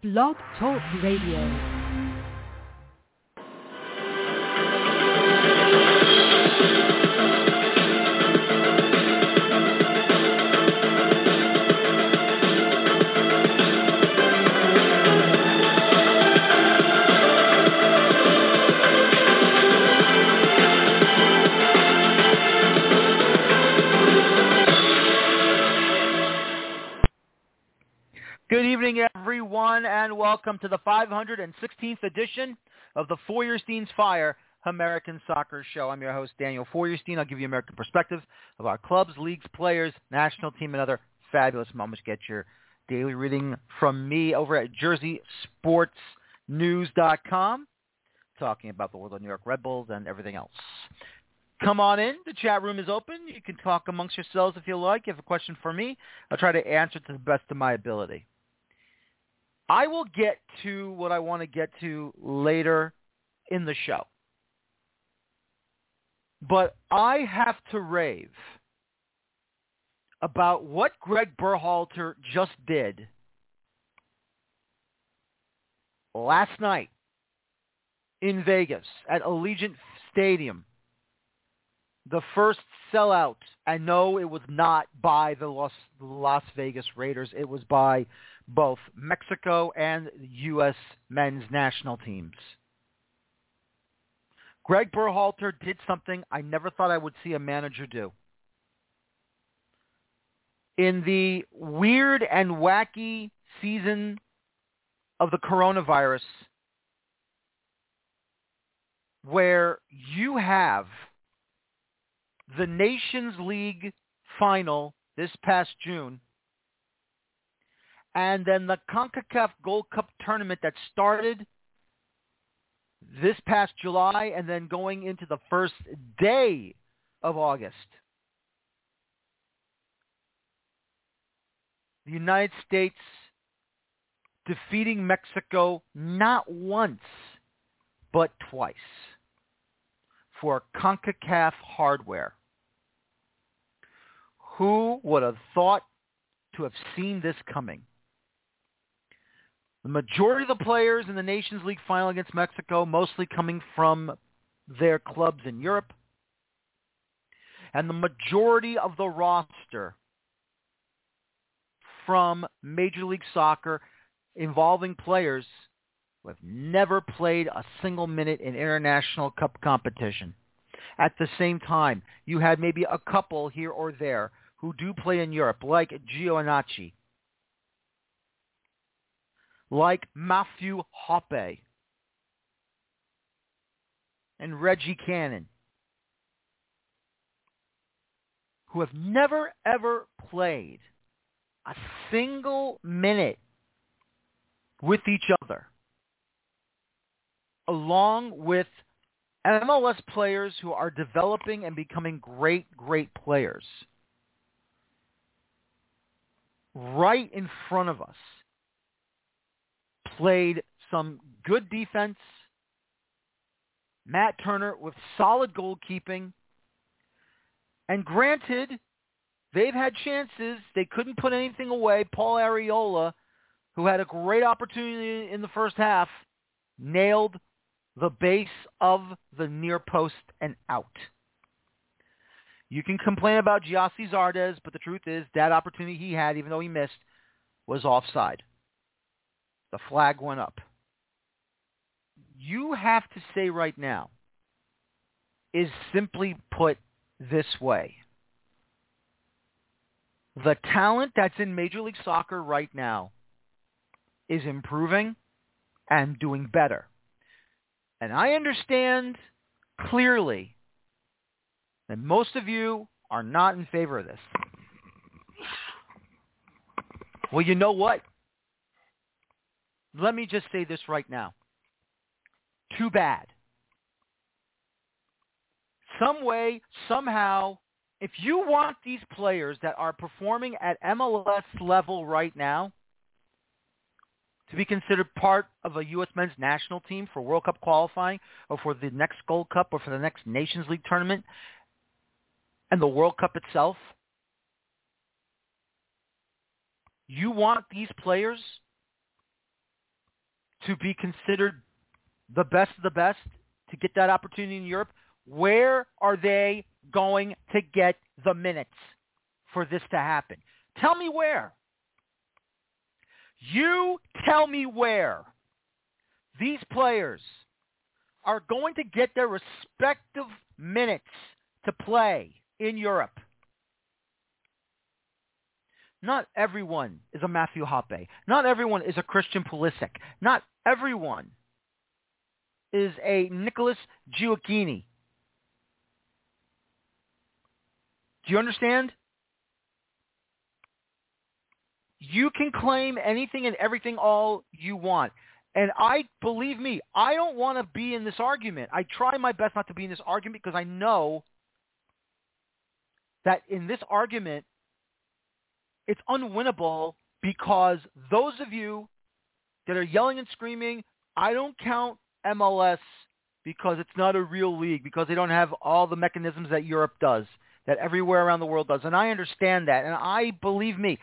Blog Talk Radio. Good evening, everyone, and welcome to the 516th edition of the Feuerstein's Fire American Soccer Show. I'm your host, Daniel Feuerstein. I'll give you American perspective of our clubs, leagues, players, national team, and other fabulous moments. Get your daily reading from me over at jerseysportsnews.com, talking about the world of New York Red Bulls and everything else. Come on in. The chat room is open. You can talk amongst yourselves if you like. If you have a question for me, I'll try to answer to the best of my ability. I will get to what I want to get to later in the show. But I have to rave about what Greg Berhalter just did last night in Vegas at Allegiant Stadium. The first sellout, and no, it was not by the Las Vegas Raiders. It was by both Mexico and U.S. men's national teams. Greg Berhalter did something I never thought I would see a manager do. In the weird and wacky season of the coronavirus, where you have the Nations League final this past June, and then the CONCACAF Gold Cup tournament that started this past July and then going into the first day of August. The United States defeating Mexico not once, but twice for CONCACAF hardware. Who would have thought to have seen this coming? The majority of the players in the Nations League final against Mexico, mostly coming from their clubs in Europe. And the majority of the roster from Major League Soccer, involving players who have never played a single minute in international cup competition. At the same time, you had maybe a couple here or there who do play in Europe, like Giovinacci, like Matthew Hoppe, and Reggie Cannon, who have never, ever played a single minute with each other, along with MLS players who are developing and becoming great, great players. Right in front of us, played some good defense. Matt Turner with solid goalkeeping. And granted, they've had chances. They couldn't put anything away. Paul Arriola, who had a great opportunity in the first half, nailed the base of the near post and out. You can complain about Giassi Zardes, but the truth is that opportunity he had, even though he missed, was offside. The flag went up. You have to say right now is simply put this way. The talent that's in Major League Soccer right now is improving and doing better. And I understand clearly that most of you are not in favor of this. Well, you know what? Let me just say this right now. Too bad. Some way, somehow, if you want these players that are performing at MLS level right now to be considered part of a U.S. men's national team for World Cup qualifying or for the next Gold Cup or for the next Nations League tournament and the World Cup itself, you want these players to be considered the best of the best, to get that opportunity in Europe, where are they going to get the minutes for this to happen? Tell me where. You tell me where these players are going to get their respective minutes to play in Europe. Not everyone is a Matthew Hoppe. Not everyone is a Christian Pulisic. Not everyone is a Nicholas Gioacchini. Do you understand? You can claim anything and everything all you want. And believe me, I don't want to be in this argument. I try my best not to be in this argument because I know that in this argument, it's unwinnable because those of you that are yelling and screaming, I don't count MLS because it's not a real league, because they don't have all the mechanisms that Europe does, that everywhere around the world does. And I understand that. And believe me,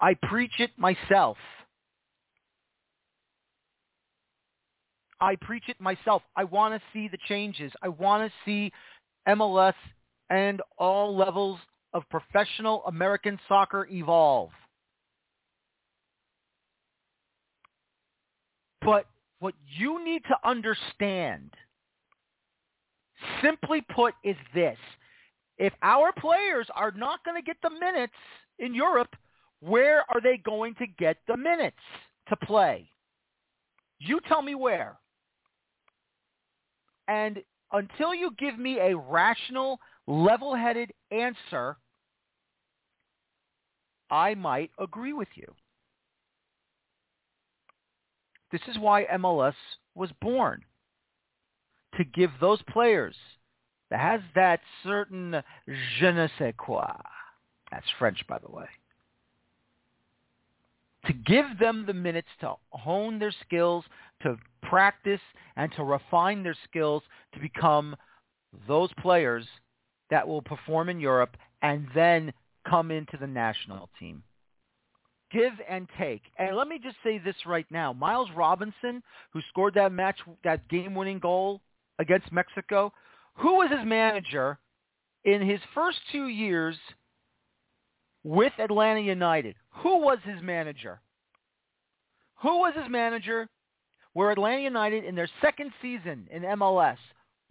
I preach it myself. I want to see the changes. I want to see MLS and all levels of professional American soccer evolve. But what you need to understand, simply put, is this. If our players are not going to get the minutes in Europe, where are they going to get the minutes to play? You tell me where. And until you give me a rational, level-headed answer, I might agree with you. This is why MLS was born, to give those players that has that certain je ne sais quoi, that's French, by the way, to give them the minutes to hone their skills, to practice, and to refine their skills to become those players that will perform in Europe and then come into the national team. Give and take. And let me just say this right now. Miles Robinson, who scored that match, that game-winning goal against Mexico, who was his manager in his first 2 years with Atlanta United? Who was his manager? Where Atlanta United, in their second season in MLS,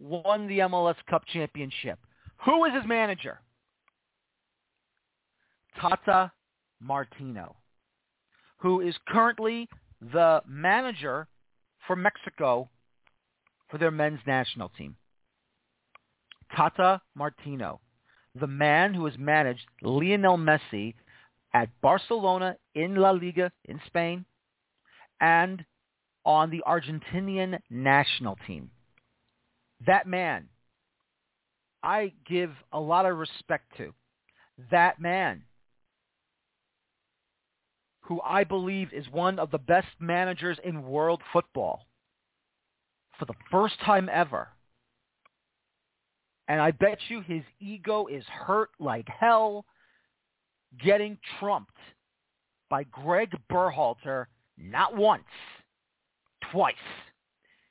won the MLS Cup Championship? Who was his manager? Tata Martino, who is currently the manager for Mexico for their men's national team. Tata Martino, the man who has managed Lionel Messi at Barcelona in La Liga in Spain and on the Argentinian national team. That man, I give a lot of respect to. That man, who I believe is one of the best managers in world football for the first time ever. And I bet you his ego is hurt like hell getting trumped by Greg Berhalter not once, twice,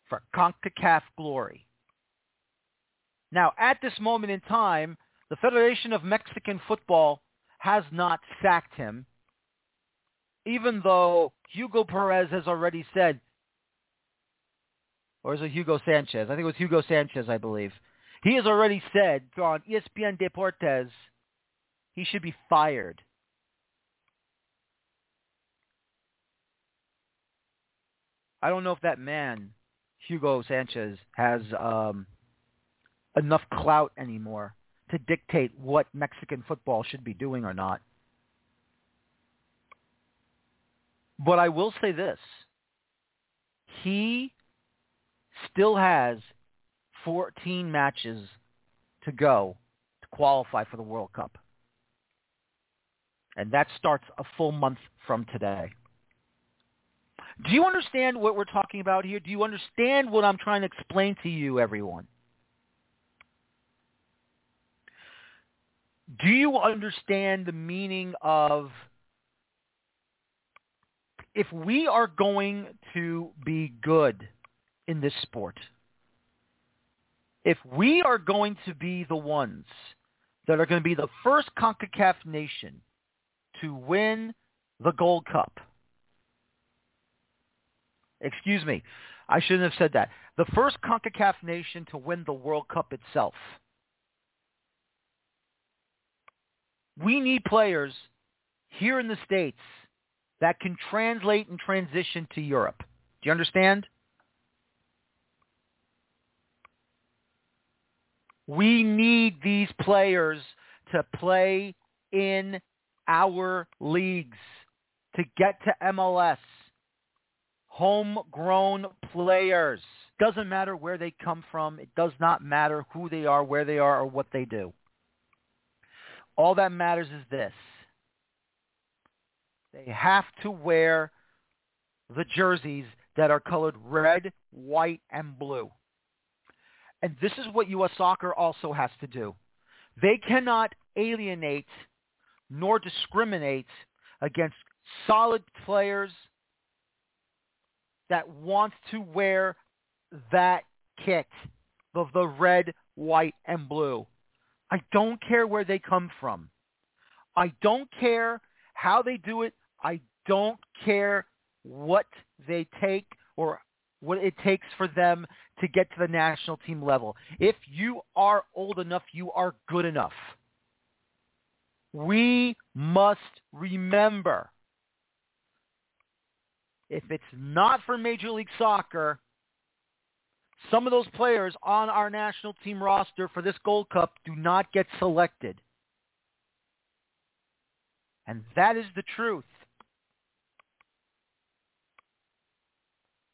for CONCACAF glory. Now, at this moment in time, the Federation of Mexican Football has not sacked him, even though Hugo Perez has already said, or is it Hugo Sanchez? I think it was Hugo Sanchez, I believe. He has already said on ESPN Deportes he should be fired. I don't know if that man, Hugo Sanchez, has enough clout anymore to dictate what Mexican football should be doing or not. But I will say this. He still has 14 matches to go to qualify for the World Cup. And that starts a full month from today. Do you understand what we're talking about here? Do you understand what I'm trying to explain to you, everyone? Do you understand the meaning of if we are going to be good in this sport, if we are going to be the ones that are going to be the first CONCACAF nation to win the Gold Cup. Excuse me, I shouldn't have said that. The first CONCACAF nation to win the World Cup itself. We need players here in the States that can translate and transition to Europe. Do you understand? We need these players to play in our leagues, to get to MLS. Homegrown players. Doesn't matter where they come from. It does not matter who they are, where they are, or what they do. All that matters is this. They have to wear the jerseys that are colored red, white, and blue. And this is what U.S. Soccer also has to do. They cannot alienate nor discriminate against solid players that want to wear that kit of the red, white, and blue. I don't care where they come from. I don't care how they do it. I don't care what they take or what it takes for them to get to the national team level. If you are old enough, you are good enough. We must remember, if it's not for Major League Soccer, some of those players on our national team roster for this Gold Cup do not get selected. And that is the truth.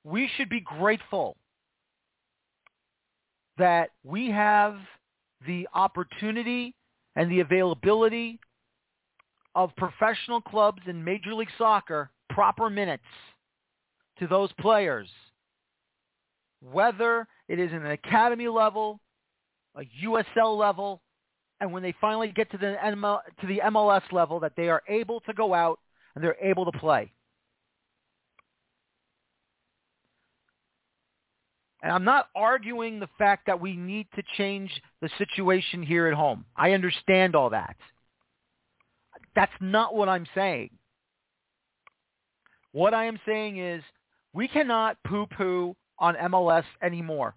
We should be grateful that we have the opportunity and the availability of professional clubs in Major League Soccer, proper minutes to those players, whether it is an academy level, a USL level, and when they finally get to the MLS level, that they are able to go out and they're able to play. And I'm not arguing the fact that we need to change the situation here at home. I understand all that. That's not what I'm saying. What I am saying is we cannot poo-poo on MLS anymore.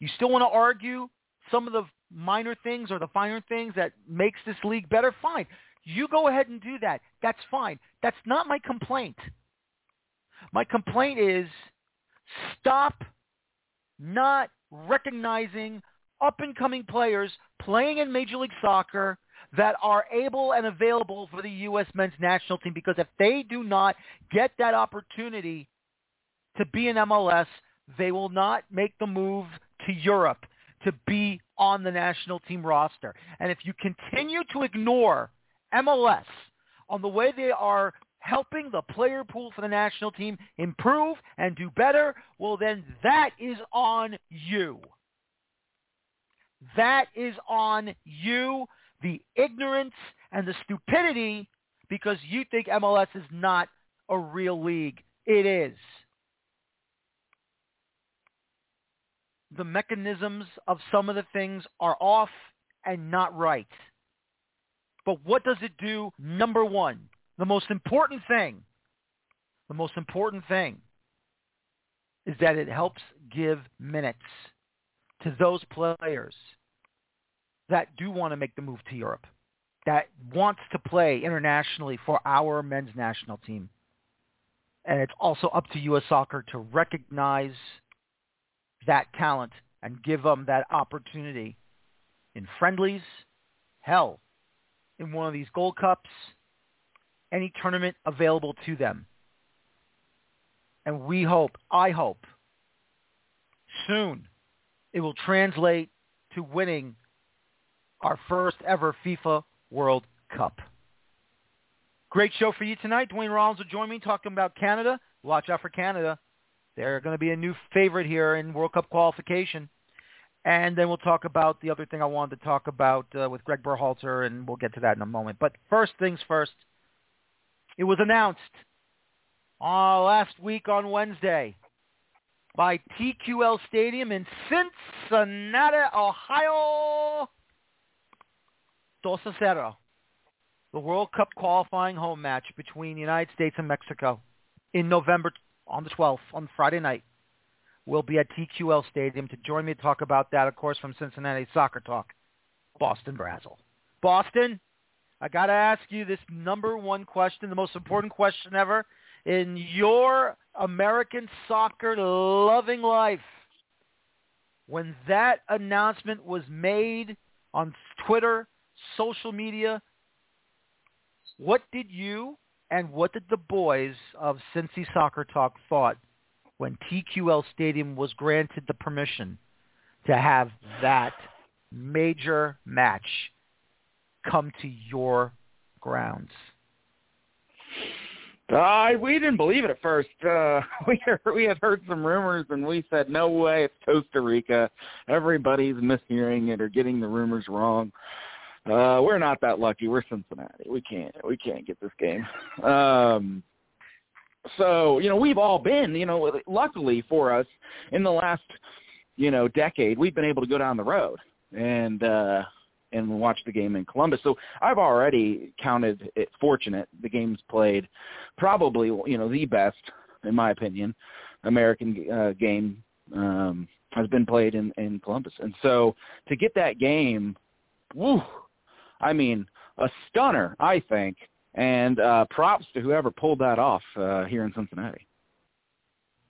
You still want to argue some of the minor things or the finer things that makes this league better? Fine. You go ahead and do that. That's fine. That's not my complaint. My complaint is stop not recognizing up-and-coming players playing in Major League Soccer that are able and available for the U.S. men's national team, because if they do not get that opportunity to be in MLS, they will not make the move to Europe to be on the national team roster. And if you continue to ignore MLS on the way they are helping the player pool for the national team improve and do better, well, then that is on you. That is on you, the ignorance and the stupidity, because you think MLS is not a real league. It is. The mechanisms of some of the things are off and not right. But what does it do? Number one, the most important thing is that it helps give minutes to those players that do want to make the move to Europe, that wants to play internationally for our men's national team. And it's also up to U.S. Soccer to recognize that talent and give them that opportunity in friendlies, hell, in one of these Gold Cups, any tournament available to them. And we hope, I hope, soon it will translate to winning our first ever FIFA World Cup. Great show for you tonight. Duane Rollins will join me talking about Canada. Watch out for Canada. They're going to be a new favorite here in World Cup qualification. And then we'll talk about the other thing I wanted to talk about with Greg Berhalter, and we'll get to that in a moment. But first things first, It was announced last week on Wednesday by TQL Stadium in Cincinnati, Ohio. Dos a Cero, the World Cup qualifying home match between the United States and Mexico in November on the 12th, on Friday night, will be at TQL Stadium. To join me to talk about that, of course, from Cincinnati Soccer Talk, Boston Brazille. Boston, I got to ask you this number one question, the most important question ever in your American soccer loving life. When that announcement was made on Twitter, social media, what did you and what did the boys of Cincy Soccer Talk thought when TQL Stadium was granted the permission to have that major match come to your grounds? We didn't believe it at first. We had heard some rumors, and we said, no way, it's Costa Rica. Everybody's mishearing it or getting the rumors wrong. We're not that lucky. We're Cincinnati. We can't get this game. So, we've all been, luckily for us in the last, decade, we've been able to go down the road and watch the game in Columbus. So I've already counted it fortunate. The game's played probably, the best, in my opinion, American game has been played in Columbus. And so to get that game, woo, a stunner, I think, and props to whoever pulled that off here in Cincinnati.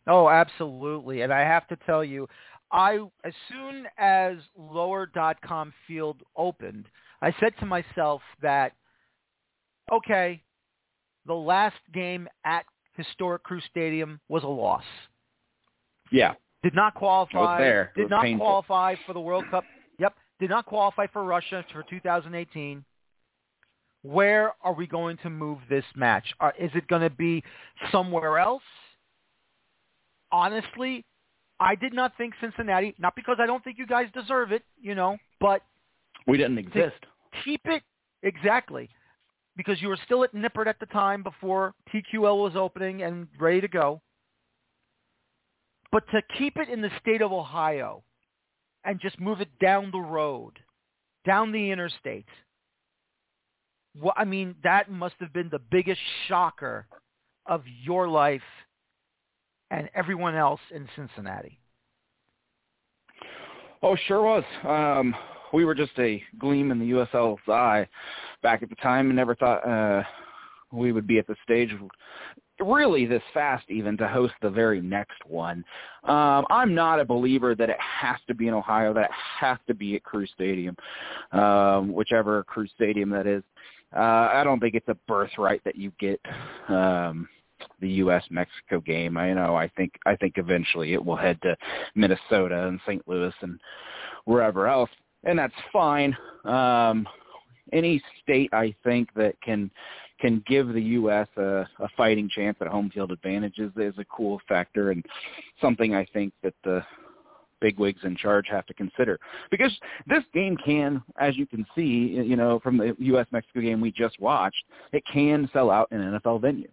Oh, absolutely. And I have to tell you, as soon as Lower.com Field opened, I said to myself that, okay, the last game at historic Crew Stadium was a loss. Yeah. Did not qualify. Did not painful. Qualify for the World Cup. Yep. Did not qualify for Russia for 2018. Where are we going to move this match? Is it going to be somewhere else? Honestly, I did not think Cincinnati, not because I don't think you guys deserve it, but we didn't exist. Keep it, exactly, because you were still at Nippert at the time before TQL was opening and ready to go. But to keep it in the state of Ohio and just move it down the road, down the interstate, well, that must have been the biggest shocker of your life and everyone else in Cincinnati. Oh, sure was. We were just a gleam in the USL's eye back at the time, and never thought we would be at the stage really this fast even to host the very next one. I'm not a believer that it has to be in Ohio, that it has to be at Crew Stadium, whichever Crew Stadium that is. I don't think it's a birthright that you get the U.S.-Mexico game. I think eventually it will head to Minnesota and St. Louis and wherever else, and that's fine. Any state, I think, that can give the U.S. a fighting chance at home field advantage is a cool factor, and something I think that the bigwigs in charge have to consider, because this game can, as you can see, from the U.S.-Mexico game we just watched, it can sell out an NFL venue.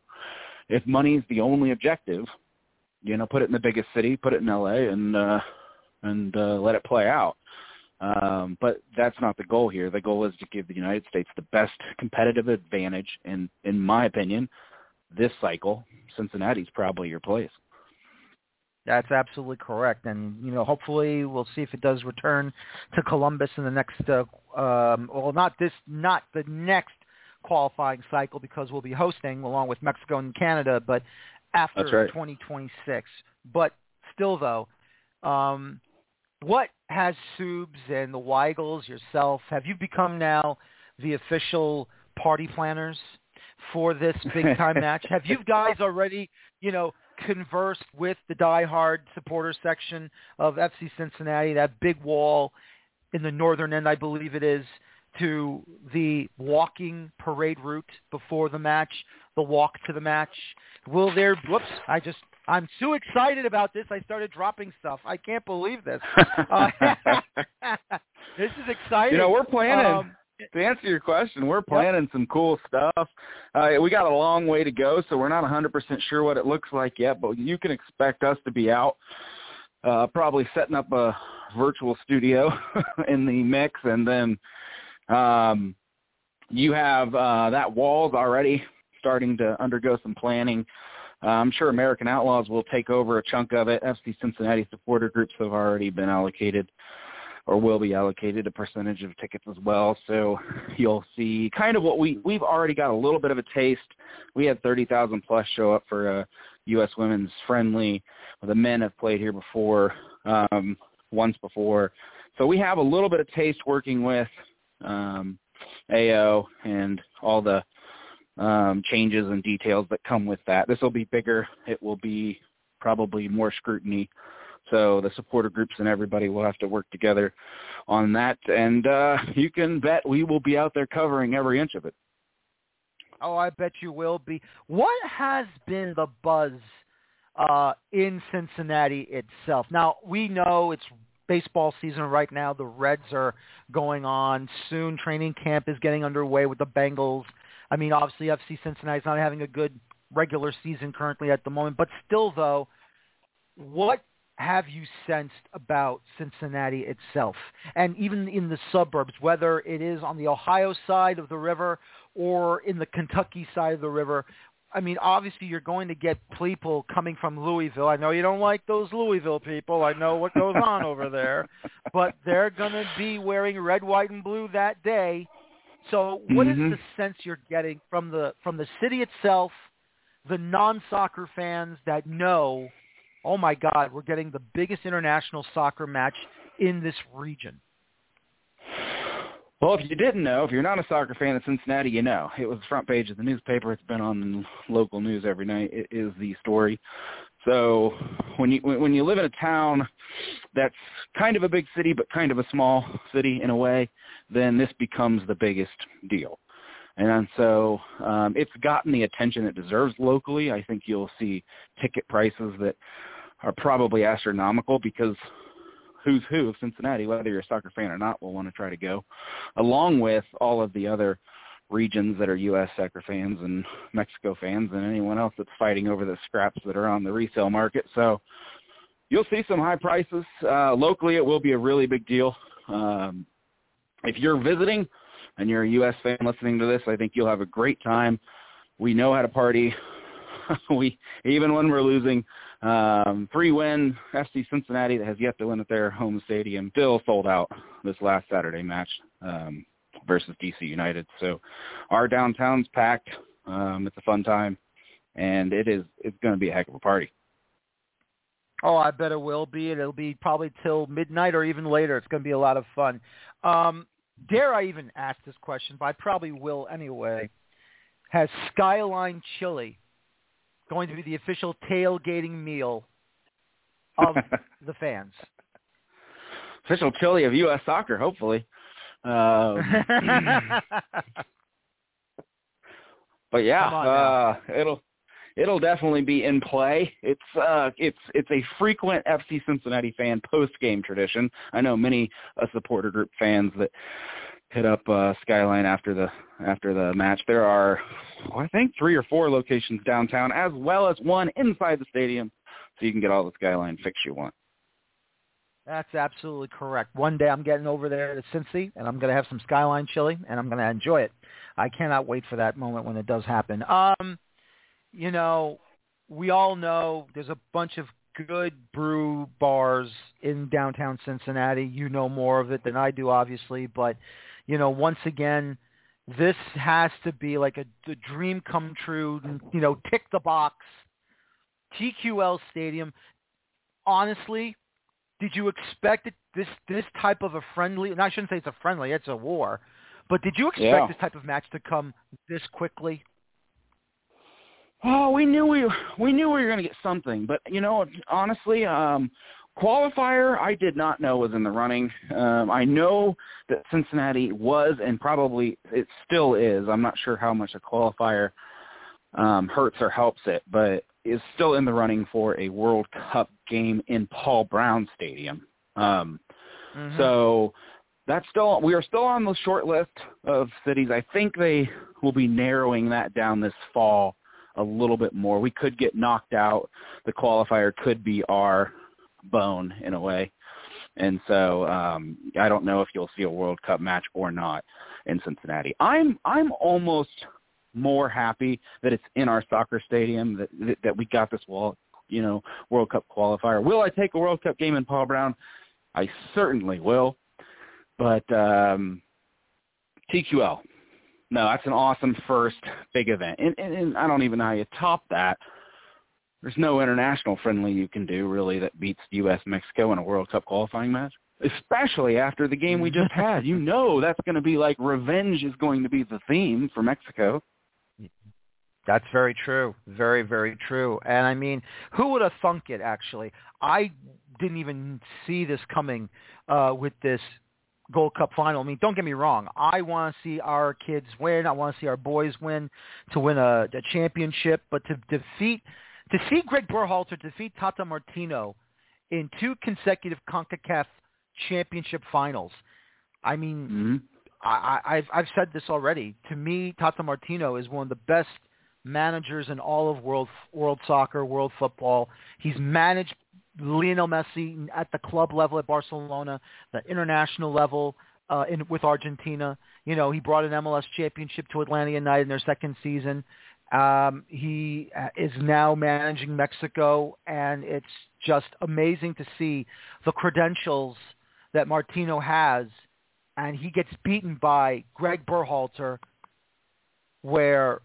If money's the only objective, put it in the biggest city, put it in L.A., and let it play out. But that's not the goal here. The goal is to give the United States the best competitive advantage, and in my opinion, this cycle, Cincinnati's probably your place. That's absolutely correct, and hopefully we'll see if it does return to Columbus in the next. Not the next qualifying cycle, because we'll be hosting along with Mexico and Canada, but after 2026. But still, though. What has Subs and the Weigels, yourself, have you become now the official party planners for this big-time match? Have you guys already, conversed with the diehard supporter section of FC Cincinnati, that big wall in the northern end, I believe it is, to the walking parade route before the match, the walk to the match? Will there – whoops, I'm too excited about this. I started dropping stuff. I can't believe this. This is exciting. We're planning. to answer your question, we're planning some cool stuff. We got a long way to go, so we're not 100% sure what it looks like yet, but you can expect us to be out probably setting up a virtual studio in the mix. And then you have that wall's already starting to undergo some planning. I'm sure American Outlaws will take over a chunk of it. FC Cincinnati supporter groups have already been allocated or will be allocated a percentage of tickets as well. So you'll see kind of what we've already got a little bit of a taste. We had 30,000 plus show up for a U.S. women's friendly. The men have played here before, once before. So we have a little bit of taste working with AO and all the changes and details that come with that. This will be bigger. It will be probably more scrutiny. So the supporter groups and everybody will have to work together on that. And you can bet we will be out there covering every inch of it. Oh, I bet you will be. What has been the buzz in Cincinnati itself? Now, we know it's baseball season right now. The Reds are going on soon. Training camp is getting underway with the Bengals. I mean, obviously, FC Cincinnati is not having a good regular season currently at the moment. But still, though, what have you sensed about Cincinnati itself, and even in the suburbs, whether it is on the Ohio side of the river or in the Kentucky side of the river? I mean, obviously you're going to get people coming from Louisville. I know you don't like those Louisville people. I know what goes on over there, but they're going to be wearing red, white, and blue that day. So what is the sense you're getting from the city itself, the non-soccer fans that know, oh, my God, we're getting the biggest international soccer match in this region? Well, if you didn't know, if you're not a soccer fan of Cincinnati, you know. It was the front page of the newspaper. It's been on local news every night. It is the story. So when you live in a town that's kind of a big city but kind of a small city in a way, then this becomes the biggest deal. And so it's gotten the attention it deserves locally. I think you'll see ticket prices that are probably astronomical because who's who of Cincinnati, whether you're a soccer fan or not, will want to try to go, along with all of the other regions that are U.S. soccer fans and Mexico fans and anyone else that's fighting over the scraps that are on the resale market. So you'll see some high prices. Locally, it will be a really big deal. If you're visiting and you're a U.S. fan listening to this, I think you'll have a great time. We know how to party. Even when we're losing, free win, FC Cincinnati, that has yet to win at their home stadium, still sold out this last Saturday match versus DC United. So our downtown's packed. It's a fun time, and it's going to be a heck of a party. Oh, I bet it will be. It'll be probably till midnight or even later. It's going to be a lot of fun. Dare I even ask this question, but I probably will anyway. Has Skyline Chili going to be the official tailgating meal of the fans? Official chili of U.S. soccer, hopefully. But yeah, it'll definitely be in play. It's a frequent FC Cincinnati fan post-game tradition. I know many supporter group fans that hit up Skyline after the match. There are, I think, 3 or 4 locations downtown, as well as one inside the stadium, so you can get all the Skyline fix you want. That's absolutely correct. One day I'm getting over there to Cincy, and I'm going to have some Skyline chili, and I'm going to enjoy it. I cannot wait for that moment when it does happen. You know, we all know there's a bunch of good brew bars in downtown Cincinnati. You know more of it than I do, obviously. But, you know, once again, this has to be like a dream come true, you know, tick the box. TQL Stadium. Honestly, did you expect this type of a friendly, and I shouldn't say it's a friendly, it's a war, but did you expect this type of match to come this quickly? Oh, we knew we were going to get something, but you know, honestly, qualifier I did not know was in the running. I know that Cincinnati was, and probably it still is. I'm not sure how much a qualifier hurts or helps it, but is still in the running for a World Cup game in Paul Brown Stadium. So We are still on the short list of cities. I think they will be narrowing that down this fall a little bit more. We could get knocked out. The qualifier could be our bone in a way. And so I don't know if you'll see a World Cup match or not in Cincinnati. I'm almost more happy that it's in our soccer stadium, that we got this World Cup qualifier. Will I take a World Cup game in Paul Brown? I certainly will. But TQL, no, that's an awesome first big event. And I don't even know how you top that. There's no international friendly you can do, really, that beats U.S.-Mexico in a World Cup qualifying match, especially after the game we just had. You know that's going to be like revenge is going to be the theme for Mexico. That's very true. Very, very true. And, I mean, who would have thunk it, actually? I didn't even see this coming with this Gold Cup final. I mean, don't get me wrong. I want to see our kids win. I want to see our boys win to win a championship. But to see Greg Berhalter defeat Tata Martino in two consecutive CONCACAF championship finals, I mean, I've said this already. To me, Tata Martino is one of the best managers in all of world soccer, world football. He's managed Lionel Messi at the club level at Barcelona, the international level with Argentina. You know, he brought an MLS championship to Atlanta United in their second season. He is now managing Mexico, and it's just amazing to see the credentials that Martino has, and he gets beaten by Greg Berhalter, where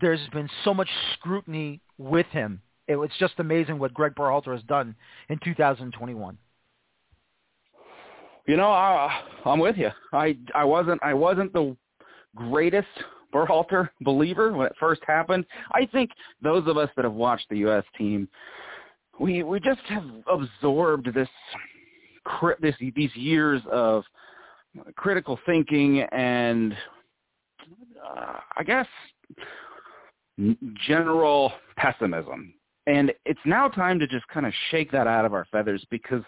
there's been so much scrutiny with him. It's just amazing what Greg Berhalter has done in 2021. You know, I'm with you. I wasn't the greatest Berhalter believer when it first happened. I think those of us that have watched the U.S. team, we just have absorbed these years of critical thinking and I guess general pessimism. And it's now time to just kind of shake that out of our feathers, because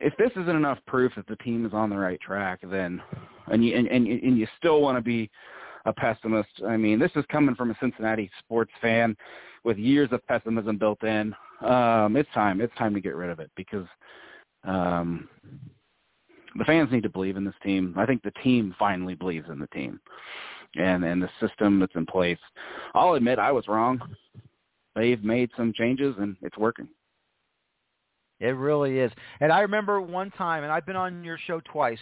if this isn't enough proof that the team is on the right track, then and you still want to be a pessimist. I mean, this is coming from a Cincinnati sports fan with years of pessimism built in. It's time to get rid of it, because the fans need to believe in this team. I think the team finally believes in the team and the system that's in place. I'll admit I was wrong. They've made some changes, and it's working. It really is. And I remember one time, and I've been on your show twice.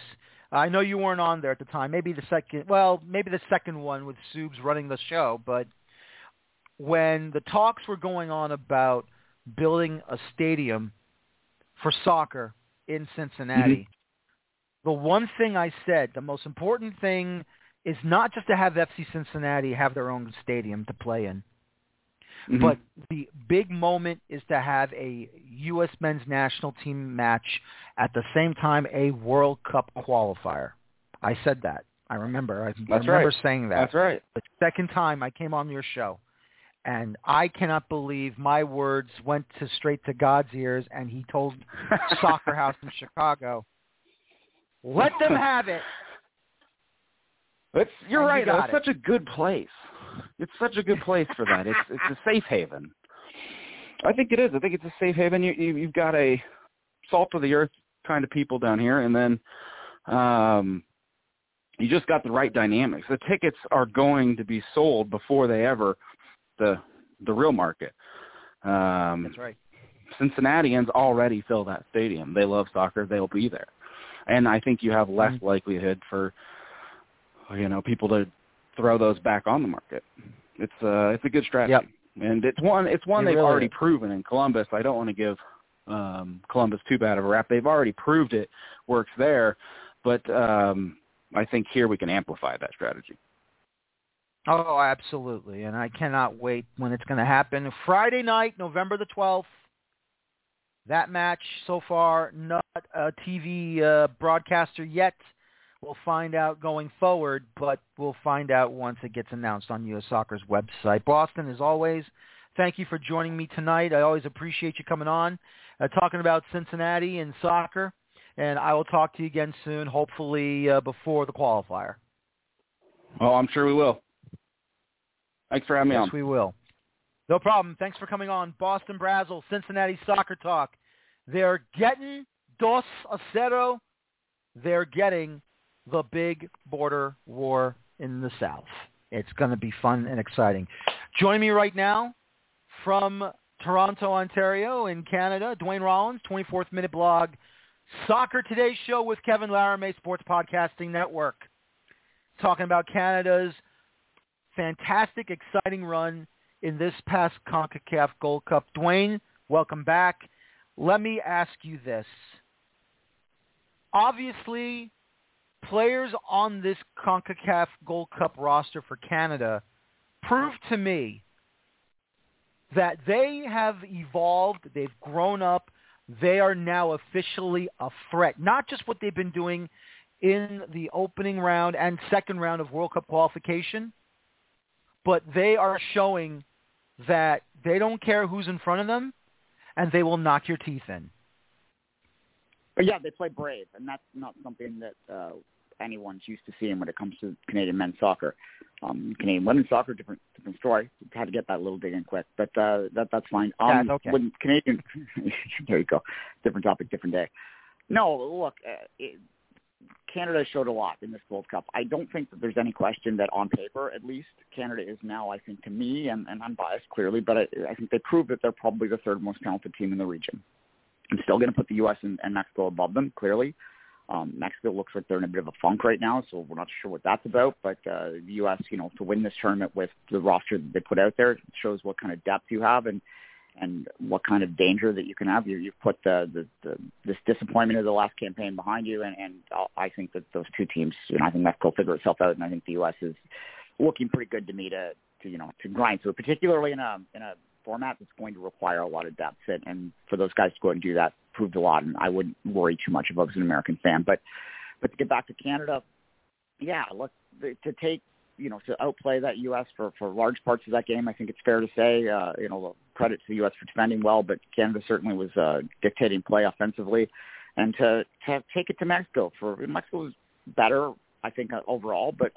I know you weren't on there at the time. Maybe the second one with Subs running the show. But when the talks were going on about building a stadium for soccer in Cincinnati, the one thing I said, the most important thing is not just to have FC Cincinnati have their own stadium to play in. Mm-hmm. But the big moment is to have a U.S. men's national team match at the same time a World Cup qualifier. I said that. I remember. I remember saying that. That's right. The second time I came on your show, and I cannot believe my words went straight to God's ears, and he told Soccer House in Chicago, let them have it. You're right. That's such a good place. It's such a good place for that. It's a safe haven. I think it is. I think it's a safe haven. You've got a salt of the earth kind of people down here, and then you just got the right dynamics. The tickets are going to be sold before they ever the real market. That's right. Cincinnatians already fill that stadium. They love soccer. They'll be there, and I think you have less likelihood for people to throw those back on the market. It's a good strategy. Yep. And it's one they've already proven in Columbus. I don't want to give Columbus too bad of a rap. They've already proved it works there, but I think here we can amplify that strategy. Oh, absolutely. And I cannot wait when it's going to happen. Friday night, November the 12th. That match so far, not a TV broadcaster yet. We'll find out going forward, but we'll find out once it gets announced on U.S. Soccer's website. Boston, as always, thank you for joining me tonight. I always appreciate you coming on, talking about Cincinnati and soccer. and I will talk to you again soon, hopefully before the qualifier. Oh, I'm sure we will. Thanks for having me on. Yes, we will. No problem. Thanks for coming on. Boston Brazille, Cincinnati Soccer Talk. They're getting Dos a Cero. They're getting the big border war in the South. It's going to be fun and exciting. Join me right now from Toronto, Ontario in Canada, Duane Rollins, 24th Minute Blog, Soccer Today Show with Kevin Laramie, Sports Podcasting Network. Talking about Canada's fantastic, exciting run in this past CONCACAF Gold Cup. Duane, welcome back. Let me ask you this. Obviously, players on this CONCACAF Gold Cup roster for Canada prove to me that they have evolved, they've grown up, they are now officially a threat. Not just what they've been doing in the opening round and second round of World Cup qualification, but they are showing that they don't care who's in front of them, and they will knock your teeth in. But yeah, they play brave, and that's not something that anyone's used to seeing when it comes to Canadian men's soccer. Canadian women's soccer, different story. Had to get that little dig in quick, but that's fine. That's okay. When Canadian, there you go. Different topic, different day. No, look, Canada showed a lot in this World Cup. I don't think that there's any question that on paper, at least, Canada is now, I think, to me, and I'm biased clearly, but I think they proved that they're probably the third most talented team in the region. I'm still going to put the U.S. and Mexico above them, clearly. Mexico looks like they're in a bit of a funk right now, so we're not sure what that's about. But the U.S., you know, to win this tournament with the roster that they put out there, it shows what kind of depth you have and what kind of danger that you can have. You've put this disappointment of the last campaign behind you, and I think that those two teams, you know, I think Mexico will figure itself out, and I think the U.S. is looking pretty good to me to grind through, particularly in a format that's going to require a lot of depth, and for those guys to go and do that proved a lot, and I wouldn't worry too much about as an American fan. But to get back to Canada, yeah, look, to outplay that U.S. for large parts of that game, I think it's fair to say, credit to the U.S. for defending well, but Canada certainly was dictating play offensively, and to take it to Mexico. Mexico was better, I think, overall, but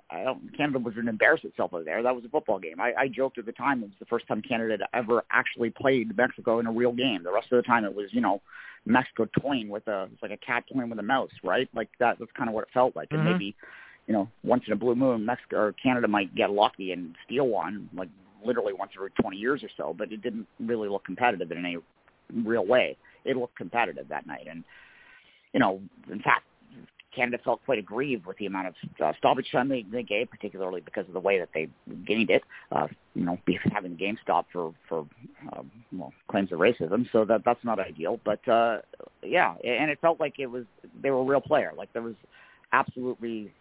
Canada was going to embarrass itself over there. That was a football game. I joked at the time it was the first time Canada had ever actually played Mexico in a real game. The rest of the time it was, Mexico toying it's like a cat toying with a mouse, right? Like that's kind of what it felt like. Mm-hmm. And maybe, once in a blue moon, Mexico or Canada might get lucky and steal one, like literally once every 20 years or so, but it didn't really look competitive in any real way. It looked competitive that night. And, in fact, Canada felt quite aggrieved with the amount of stoppage time they gave, particularly because of the way that they gained it, having the game stopped for claims of racism. So that's not ideal. But, yeah, and it felt like they were a real player. Like there was absolutely,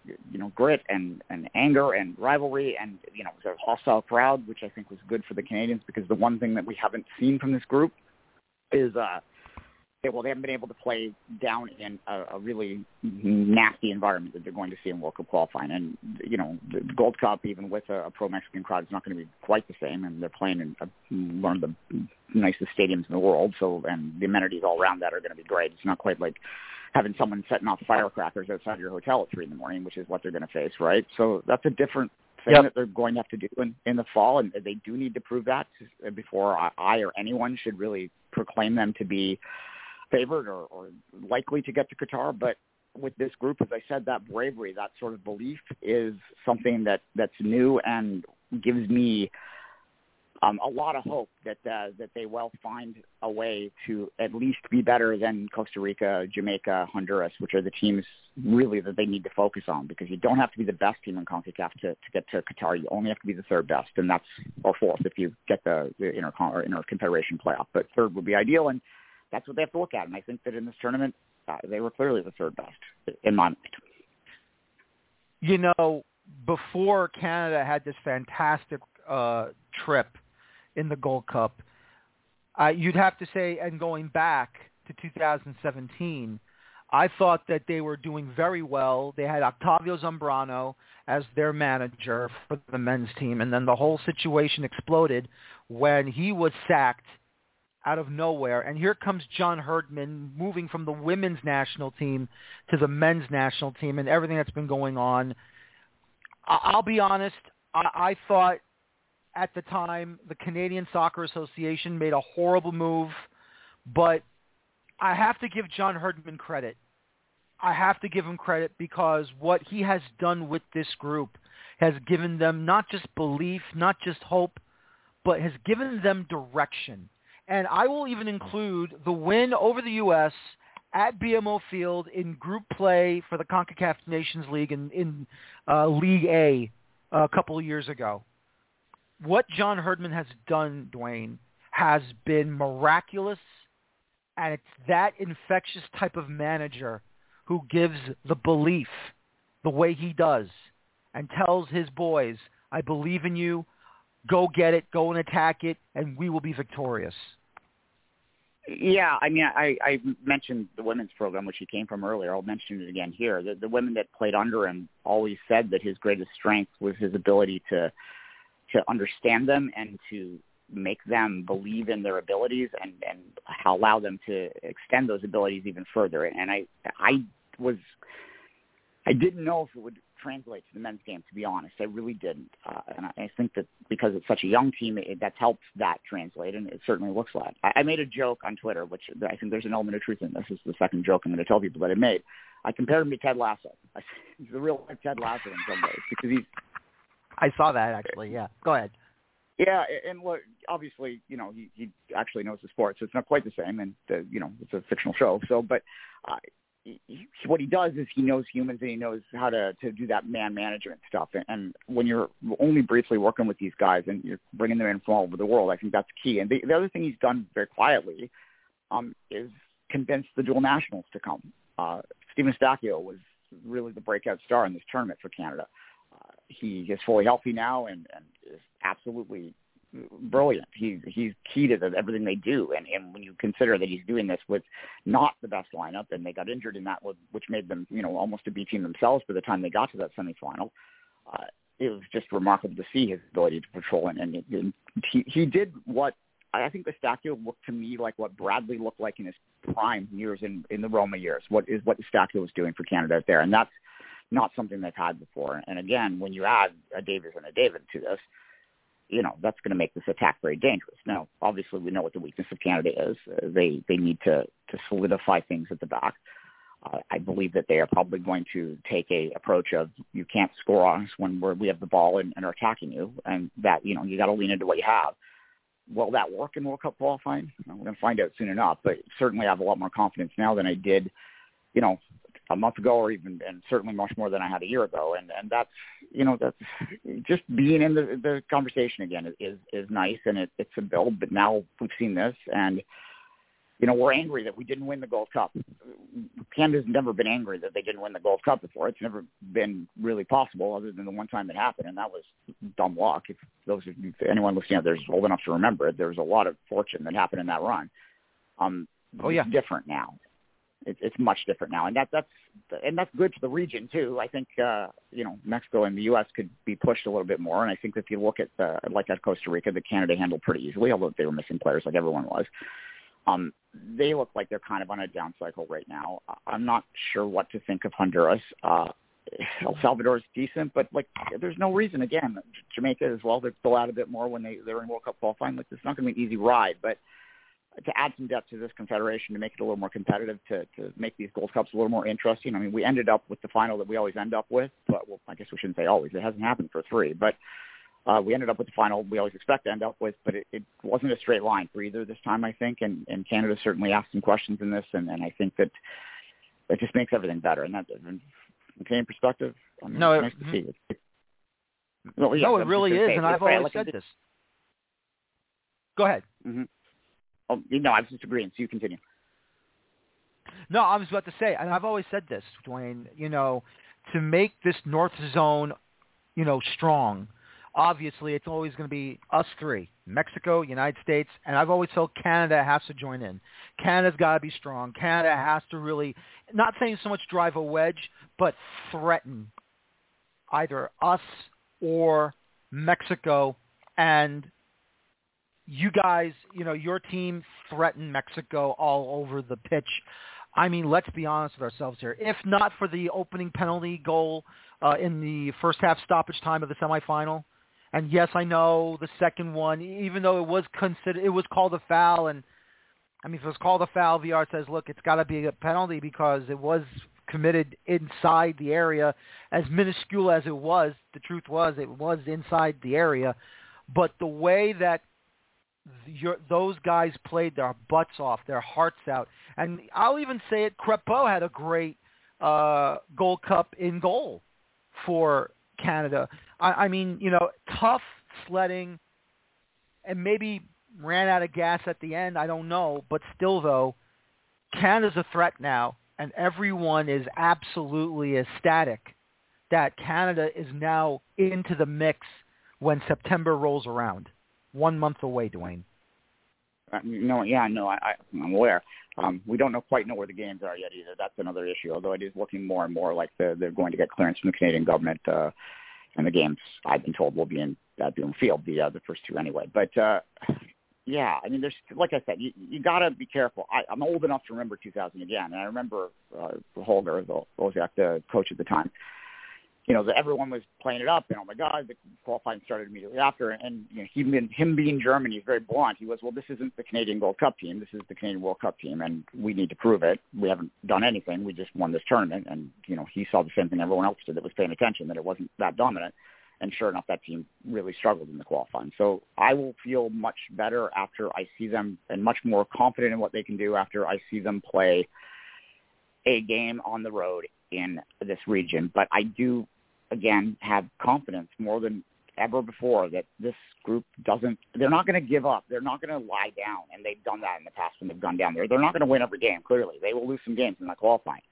grit and anger and rivalry and, it was a hostile crowd, which I think was good for the Canadians because the one thing that we haven't seen from this group is they haven't been able to play down in a really nasty environment that they're going to see in World Cup qualifying. And, the Gold Cup, even with a pro-Mexican crowd, is not going to be quite the same. And they're playing in one of the nicest stadiums in the world. So, and the amenities all around that are going to be great. It's not quite like having someone setting off firecrackers outside your hotel at 3 a.m, which is what they're going to face, right? So that's a different thing that they're going to have to do in the fall. And they do need to prove that before I or anyone should really proclaim them to be favored or likely to get to Qatar. But with this group, as I said, that bravery, that sort of belief is something that's new and gives me a lot of hope that they will find a way to at least be better than Costa Rica, Jamaica, Honduras, which are the teams really that they need to focus on, because you don't have to be the best team in CONCACAF to get to Qatar. You only have to be the third best, and that's or fourth if you get the inner confederation playoff. But third would be ideal, and that's what they have to look at. And I think that in this tournament, they were clearly the third best in my mind. Before Canada had this fantastic trip in the Gold Cup, you'd have to say, and going back to 2017, I thought that they were doing very well. They had Octavio Zambrano as their manager for the men's team, and then the whole situation exploded when he was sacked out of nowhere. And here comes John Herdman moving from the women's national team to the men's national team and everything that's been going on. I'll be honest. I thought at the time the Canadian Soccer Association made a horrible move, but I have to give John Herdman credit. I have to give him credit because what he has done with this group has given them not just belief, not just hope, but has given them direction. And I will even include the win over the U.S. at BMO Field in group play for the CONCACAF Nations League in League A a couple of years ago. What John Herdman has done, Duane, has been miraculous, and it's that infectious type of manager who gives the belief the way he does and tells his boys, I believe in you, go get it, go and attack it, and we will be victorious. Yeah, I mean, I mentioned the women's program, which he came from earlier. I'll mention it again here. The women that played under him always said that his greatest strength was his ability to understand them and to make them believe in their abilities and allow them to extend those abilities even further. And I didn't know if it would translate to the men's game, to be honest. I really didn't. And I think that because it's such a young team, that's helped that translate, and it certainly looks like. I made a joke on Twitter, which I think there's an element of truth in. This is the second joke I'm going to tell people that I made. I compared him to Ted Lasso. He's the real Ted Lasso in some ways because I saw that, actually, yeah. Go ahead. Yeah, and look, obviously, you know, he actually knows the sport, so it's not quite the same, and, you know, it's a fictional show. So, but what he does is he knows humans and he knows how to do that man management stuff. And when you're only briefly working with these guys and you're bringing them in from all over the world, I think that's key. And the other thing he's done very quietly is convince the dual nationals to come. Stephen Eustáquio was really the breakout star in this tournament for Canada. He is fully healthy now and is absolutely brilliant. He's key to everything they do. And when you consider that he's doing this with not the best lineup, and they got injured in that, which made them, you know, almost a B team themselves by the time they got to that semifinal, it was just remarkable to see his ability to patrol. And he did what I think Eustáquio looked to me like what Bradley looked like in his prime years in the Roma years, what Eustáquio was doing for Canada out there. And that's not something they've had before. And again, when you add a Davis and a David to this, you know, that's going to make this attack very dangerous. Now, obviously, we know what the weakness of Canada is. They need to solidify things at the back. I believe that they are probably going to take a approach of you can't score on us when we have the ball and are attacking you, and that, you know, you got to lean into what you have. Will that work in World Cup qualifying? You know, we're going to find out soon enough, but certainly I have a lot more confidence now than I did, you know, a month ago, or even, and certainly much more than I had a year ago. And that's, you know, that's just being in the conversation again is nice. And it's a build, but now we've seen this, and, you know, we're angry that we didn't win the Gold Cup. Canada's never been angry that they didn't win the Gold Cup before. It's never been really possible other than the one time it happened. And that was dumb luck. If anyone listening out there is old enough to remember it, there was a lot of fortune that happened in that run. Oh yeah. It's different now. It's much different now, and that's good for the region too. I think you know, Mexico and the U.S. could be pushed a little bit more, and I think if you look at at Costa Rica, that Canada handled pretty easily, although they were missing players like everyone was. They look like they're kind of on a down cycle right now. I'm not sure what to think of Honduras. El Salvador is decent, but like there's no reason. Again, Jamaica as well. They're still out a bit more when they're in World Cup qualifying. Like it's not going to be an easy ride, but to add some depth to this confederation, to make it a little more competitive, to make these Gold Cups a little more interesting. I mean, we ended up with the final that we always end up with, but well, I guess we shouldn't say always. It hasn't happened for three, but we ended up with the final we always expect to end up with, but it wasn't a straight line for either this time, I think, and Canada certainly asked some questions in this, and I think that it just makes everything better. And that, from Canadian perspective, I mean, it's nice to see. It really is, and I've always said this. Go ahead. Mm-hmm. Oh, no, I was just agreeing, so you continue. No, I was about to say, and I've always said this, Duane, you know, to make this North Zone, you know, strong, obviously it's always going to be us three, Mexico, United States, and I've always felt Canada has to join in. Canada's got to be strong. Canada has to really, not saying so much drive a wedge, but threaten either us or Mexico and you guys, you know, your team threatened Mexico all over the pitch. I mean, let's be honest with ourselves here. If not for the opening penalty goal in the first half stoppage time of the semifinal, and yes, I know the second one, even though it was considered, it was called a foul, and I mean, if it was called a foul, VR says, look, it's got to be a penalty because it was committed inside the area. As minuscule as it was, the truth was it was inside the area. But the way that those guys played their butts off, their hearts out, and I'll even say it, Crepeau had a great Gold Cup in goal for Canada. I mean, you know, tough sledding and maybe ran out of gas at the end, I don't know, but still though, Canada's a threat now, and everyone is absolutely ecstatic that Canada is now into the mix when September rolls around. 1 month away, Duane. I'm aware. We don't quite know where the games are yet either. That's another issue, although it is looking more and more like they're going to get clearance from the Canadian government, and the games, I've been told, will be in Duane Field, the first two anyway. But, yeah, I mean, there's, like I said, you got to be careful. I'm old enough to remember 2000 again, and I remember Holger, the coach at the time. You know, everyone was playing it up, and oh my God, the qualifying started immediately after. And you know, him being German, he's very blunt. He was, well, this isn't the Canadian Gold Cup team. This is the Canadian World Cup team, and we need to prove it. We haven't done anything. We just won this tournament, and you know, he saw the same thing everyone else did that was paying attention, that it wasn't that dominant. And sure enough, that team really struggled in the qualifying. So I will feel much better after I see them, and much more confident in what they can do after I see them play a game on the road in this region. But I do, again, have confidence more than ever before that this group they're not going to give up. They're not going to lie down, and they've done that in the past when they've gone down there. They're not going to win every game, clearly. They will lose some games in the qualifying.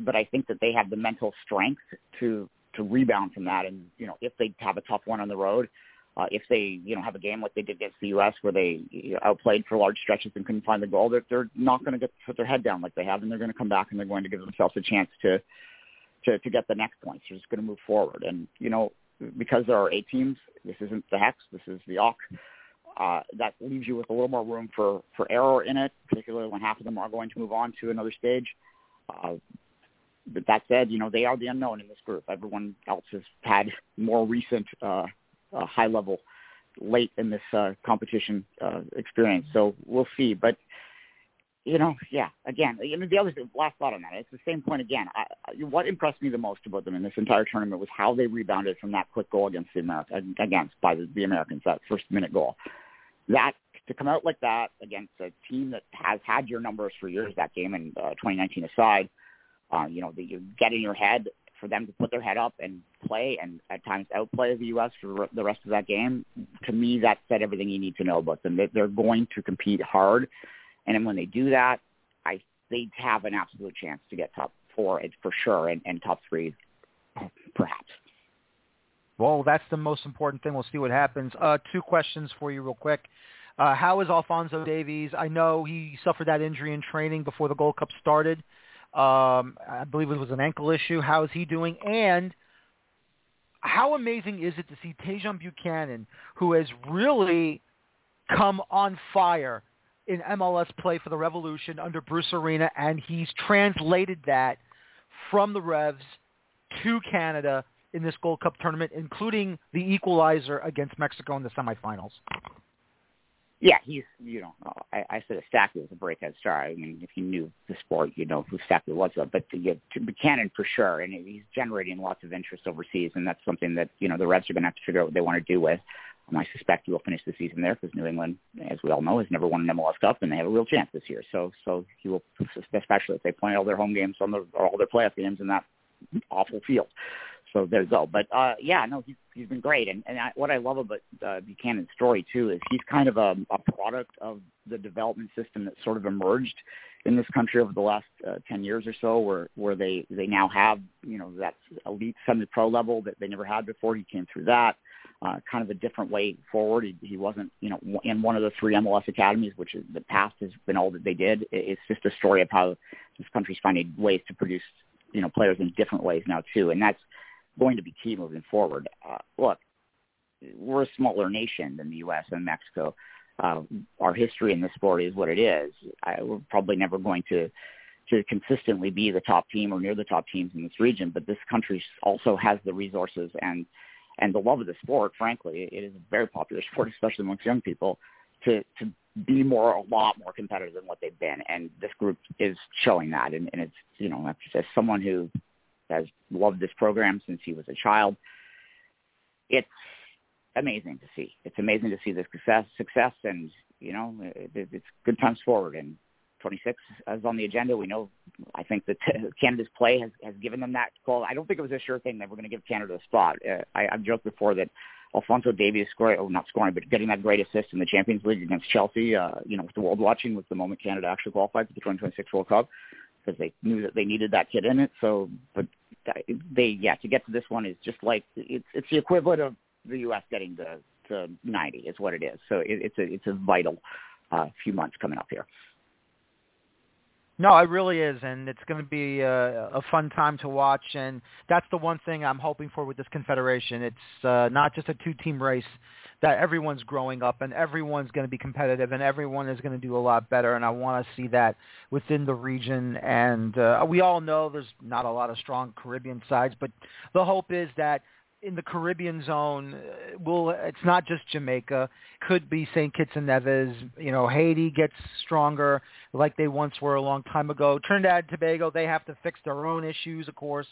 But I think that they have the mental strength to rebound from that. And, you know, if they have a tough one on the road, if they, you know, have a game like they did against the U.S. where they outplayed for large stretches and couldn't find the goal, they're not going to put their head down like they have, and they're going to come back and they're going to give themselves a chance to get the next points. They're just going to move forward. And, you know, because there are 8 teams, this isn't the Hex, this is the AUK. That leaves you with a little more room for error in it, particularly when half of them are going to move on to another stage. But that said, you know, they are the unknown in this group. Everyone else has had more recent high-level late in this competition experience. So we'll see. But, you know, yeah, again, you know, last thought on that, it's the same point again. What impressed me the most about them in this entire tournament was how they rebounded from that quick goal against the Americans, that first-minute goal. That to come out like that against a team that has had your numbers for years, that game in 2019 aside, you know, you get in your head for them to put their head up and play and at times outplay the U.S. for the rest of that game. To me, that said everything you need to know about them. They're going to compete hard. And then when they do that, they have an absolute chance to get top 4 for sure and top 3 perhaps. Well, that's the most important thing. We'll see what happens. 2 questions for you real quick. How is Alphonso Davies? I know he suffered that injury in training before the Gold Cup started. I believe it was an ankle issue. How is he doing? And how amazing is it to see Tejon Buchanan, who has really come on fire in MLS play for the Revolution under Bruce Arena, and he's translated that from the Revs to Canada in this Gold Cup tournament, including the equalizer against Mexico in the semifinals. Yeah, he's, you know, I said Eustáquio was a breakout star. I mean, if you knew the sport, you'd know who Eustáquio was. But to Buchanan for sure, and he's generating lots of interest overseas, and that's something that, you know, the Reds are going to have to figure out what they want to do with. And I suspect he will finish the season there because New England, as we all know, has never won an MLS Cup, and they have a real chance this year. So he will, especially if they play all their home games or all their playoff games in that awful field. So there you go. But, yeah, no, he's been great. And what I love about Buchanan's story, too, is he's kind of a product of the development system that sort of emerged in this country over the last 10 years or so where they now have, you know, that elite semi-pro level that they never had before. He came through that. Kind of a different way forward. He wasn't, you know, in one of the 3 MLS academies, which in the past has been all that they did. It's just a story of how this country's finding ways to produce, you know, players in different ways now, too. And that's going to be key moving forward. Look, we're a smaller nation than the U.S. and Mexico. Our history in the sport is what it is. We're probably never going to consistently be the top team or near the top teams in this region, but this country also has the resources and the love of the sport. Frankly, it is a very popular sport, especially amongst young people, to be a lot more competitive than what they've been. And this group is showing that. And it's, you know, as someone who has loved this program since he was a child, it's amazing to see. It's amazing to see the success, and, you know, it's good times forward. And 26 is on the agenda. We know, I think that Canada's play has given them that call. I don't think it was a sure thing that we're going to give Canada a spot. I've joked before that Alphonso Davies not scoring, but getting that great assist in the Champions League against Chelsea, with the world watching, was the moment Canada actually qualified for the 2026 World Cup, because they knew that they needed that kid in it. So, but to get to this one is just like, it's the equivalent of the U.S. getting to 90 is what it is. So it's a vital few months coming up here. No, it really is, and it's going to be a fun time to watch, and that's the one thing I'm hoping for with this confederation. It's not just a two-team race, that everyone's growing up, and everyone's going to be competitive, and everyone is going to do a lot better, and I want to see that within the region. And we all know there's not a lot of strong Caribbean sides, but the hope is that in the Caribbean zone, it's not just Jamaica, could be St. Kitts and Nevis, Haiti gets stronger like they once were a long time ago. Trinidad and Tobago, they have to fix their own issues, of course,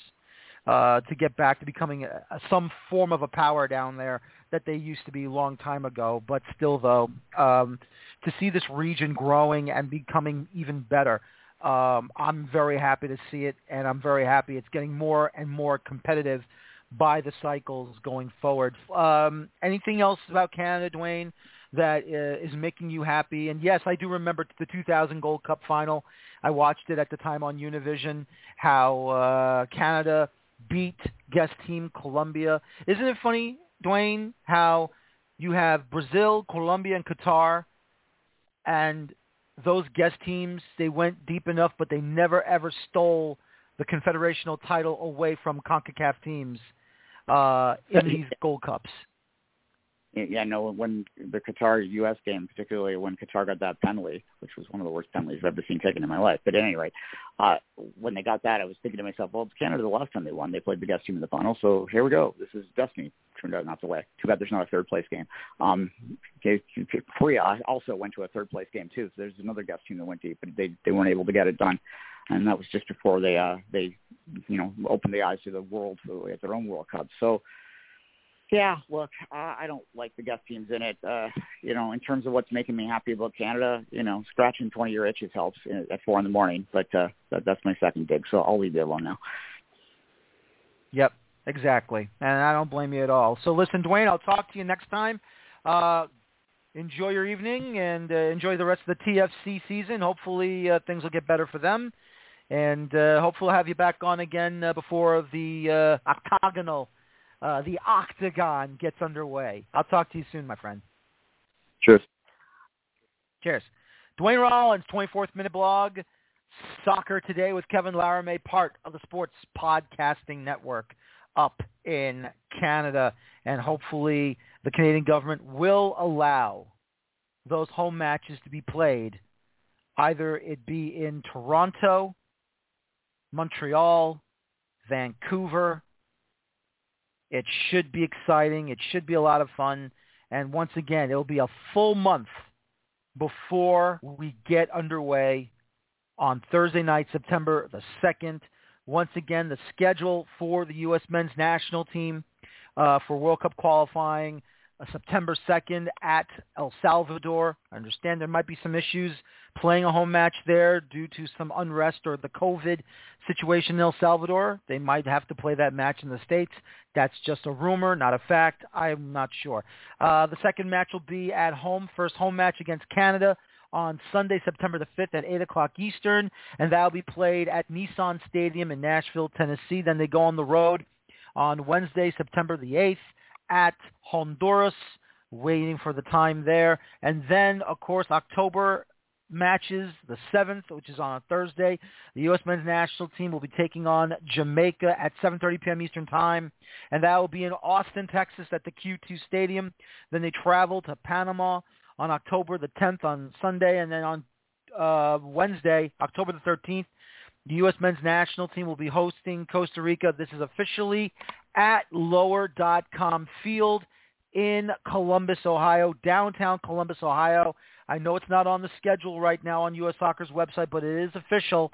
to get back to becoming some form of a power down there that they used to be a long time ago. But still, though, to see this region growing and becoming even better, I'm very happy to see it, and I'm very happy it's getting more and more competitive by the cycles going forward. Anything else about Canada, Duane, that is making you happy? And yes, I do remember the 2000 Gold Cup final. I watched it at the time on Univision, how Canada beat guest team Colombia. Isn't it funny, Duane, how you have Brazil, Colombia, and Qatar, and those guest teams, they went deep enough, but they never, ever stole the confederational title away from CONCACAF teams in these Gold Cups. Yeah, no, when the Qatar-U.S. game, particularly when Qatar got that penalty, which was one of the worst penalties I've ever seen taken in my life. But anyway, when they got that, I was thinking to myself, well, it's Canada the last time they won. They played the guest team in the final, so here we go. This is destiny. Turned out not the way. Too bad there's not a third-place game. Korea also went to a third-place game, too, so there's another guest team that went deep, but they weren't able to get it done. And that was just before they opened the eyes to the world at their own World Cup. So, yeah, look, I don't like the guest teams in it. In terms of what's making me happy about Canada, scratching 20-year itches helps at 4 in the morning. But that's my second dig, so I'll leave it alone now. Yep, exactly. And I don't blame you at all. So, listen, Duane, I'll talk to you next time. Enjoy your evening and enjoy the rest of the TFC season. Hopefully things will get better for them. And hopefully I'll have you back on again before the octagon gets underway. I'll talk to you soon, my friend. Cheers. Duane Rollins, 24th Minute Blog, Soccer Today with Kevin Laramie, part of the Sports Podcasting Network up in Canada. And hopefully the Canadian government will allow those home matches to be played, either it be in Toronto, Montreal, Vancouver. It should be exciting. It should be a lot of fun. And once again, it'll be a full month before we get underway on Thursday night, September the 2nd. Once again, the schedule for the U.S. men's national team for World Cup qualifying, September 2nd at El Salvador. I understand there might be some issues playing a home match there due to some unrest or the COVID situation in El Salvador. They might have to play that match in the States. That's just a rumor, not a fact. I'm not sure. The second match will be at home, first home match against Canada on Sunday, September the 5th at 8 o'clock Eastern, and that will be played at Nissan Stadium in Nashville, Tennessee. Then they go on the road on Wednesday, September the 8th at Honduras, waiting for the time there. And then, of course, October matches. The 7th, which is on a Thursday, the U.S. men's national team will be taking on Jamaica at 7:30 p.m. Eastern Time, and that will be in Austin, Texas at the Q2 Stadium. Then they travel to Panama on October the 10th on Sunday, and then on Wednesday, October the 13th, the U.S. men's national team will be hosting Costa Rica. This is officially at Lower.com Field in Columbus, Ohio, downtown Columbus, Ohio. I know it's not on the schedule right now on U.S. Soccer's website, but it is official.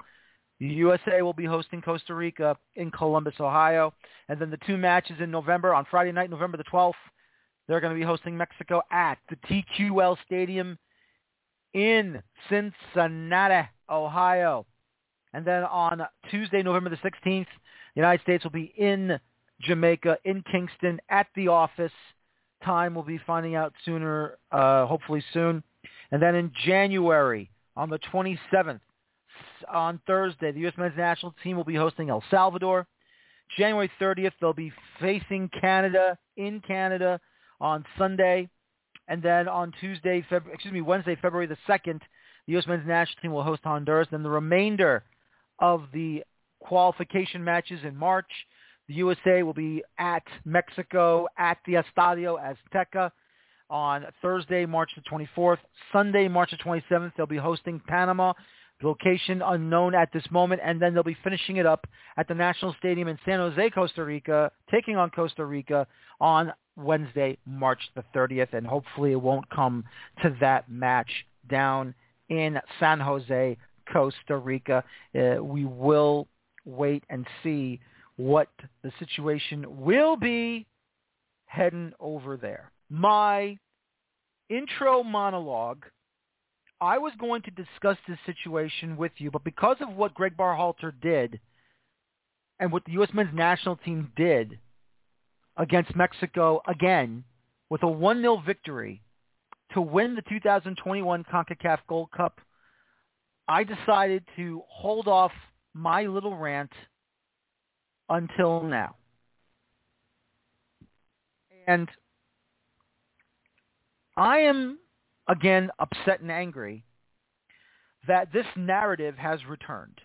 The USA will be hosting Costa Rica in Columbus, Ohio. And then the two matches in November, on Friday night, November the 12th, they're going to be hosting Mexico at the TQL Stadium in Cincinnati, Ohio. And then on Tuesday, November the 16th, the United States will be in Jamaica, in Kingston, at the office. Time we'll be finding out sooner, hopefully soon. And then in January, on the 27th, on Thursday, the U.S. men's national team will be hosting El Salvador. January 30th, they'll be facing Canada in Canada on Sunday. And then on Wednesday, February the 2nd, the U.S. men's national team will host Honduras. Then the remainder of the qualification matches in March, the USA will be at Mexico at the Estadio Azteca on Thursday, March the 24th. Sunday, March the 27th, they'll be hosting Panama, location unknown at this moment, and then they'll be finishing it up at the National Stadium in San Jose, Costa Rica, taking on Costa Rica on Wednesday, March the 30th, and hopefully it won't come to that match down in San Jose, Costa Rica. We will wait and see what the situation will be heading over there. My intro monologue, I was going to discuss this situation with you, but because of what Greg Berhalter did and what the U.S. men's national team did against Mexico again with a 1-0 victory to win the 2021 CONCACAF Gold Cup, I decided to hold off my little rant until now. And I am, again, upset and angry that this narrative has returned.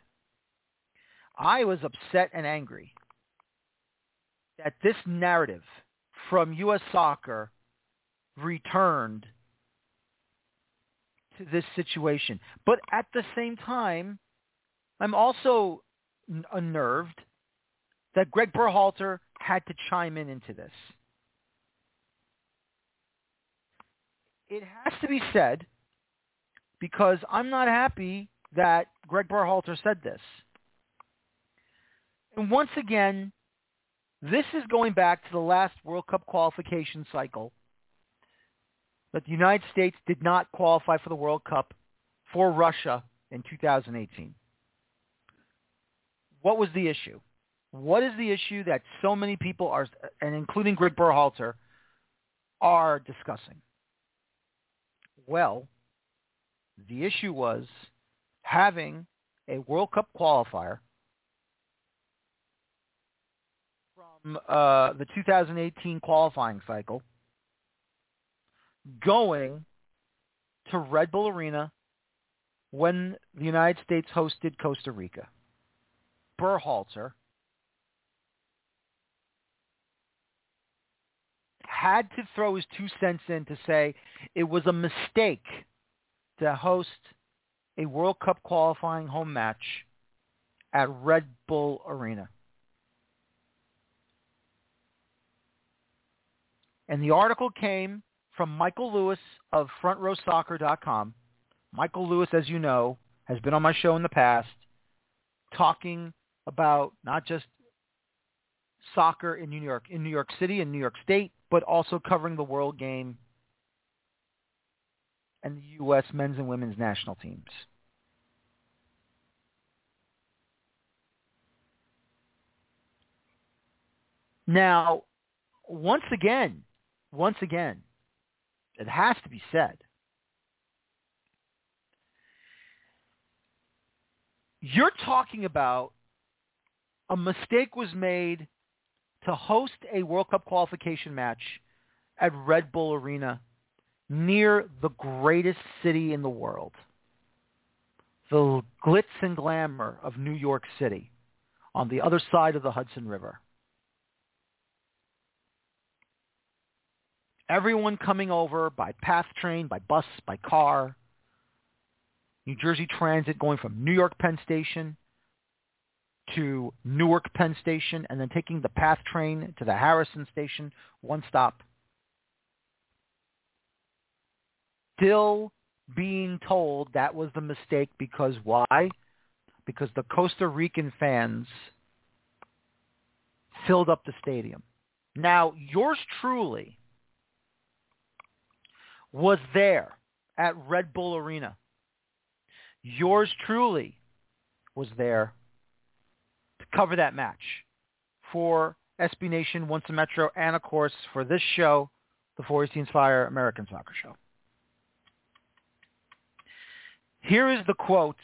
I was upset and angry that this narrative from U.S. Soccer returned to this situation. But at the same time, I'm also unnerved that Greg Berhalter had to chime into this. It has to be said, because I'm not happy that Greg Berhalter said this. And once again, this is going back to the last World Cup qualification cycle, that the United States did not qualify for the World Cup for Russia in 2018. What was the issue? What is the issue that so many people are, and including Greg Berhalter, are discussing? Well, the issue was having a World Cup qualifier from the 2018 qualifying cycle going to Red Bull Arena when the United States hosted Costa Rica. Berhalter had to throw his 2 cents in to say it was a mistake to host a World Cup qualifying home match at Red Bull Arena. And the article came from Michael Lewis of FrontRowSoccer.com. Michael Lewis, as you know, has been on my show in the past talking about not just soccer in New York City, in New York State, but also covering the World Game and the U.S. men's and women's national teams. Now, once again, it has to be said, you're talking about a mistake was made to host a World Cup qualification match at Red Bull Arena near the greatest city in the world. the glitz and glamour of New York City on the other side of the Hudson River. Everyone coming over by PATH train, by bus, by car. New Jersey Transit going from New York Penn Station to Newark Penn Station and then taking the PATH train to the Harrison Station, one stop. Still being told that was the mistake because why? Because the Costa Rican fans filled up the stadium. Now, yours truly was there at Red Bull Arena. Yours truly was there to cover that match for SB Nation, Once a Metro, and of course for this show, the Feuerstein's Fire American Soccer Show. Here is the quotes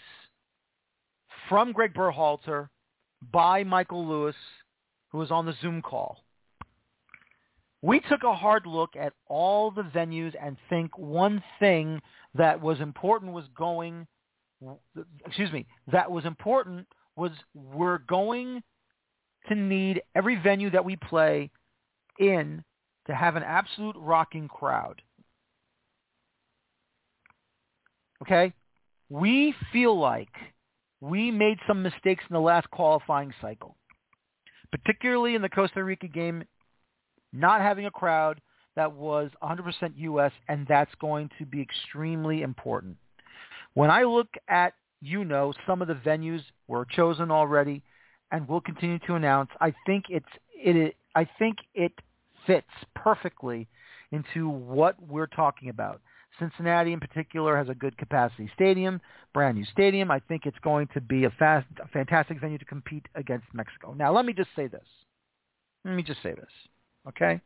from Greg Berhalter by Michael Lewis, who was on the Zoom call. We took a hard look at all the venues and think one thing that was important was we're going to need every venue that we play in to have an absolute rocking crowd. Okay? We feel like we made some mistakes in the last qualifying cycle, particularly in the Costa Rica game, not having a crowd that was 100% U.S., and that's going to be extremely important. When I look at, some of the venues were chosen already and will continue to announce, I think it fits perfectly into what we're talking about. Cincinnati in particular has a good capacity stadium, brand new stadium. I think it's going to be a fantastic venue to compete against Mexico. Now, let me just say this. Okay?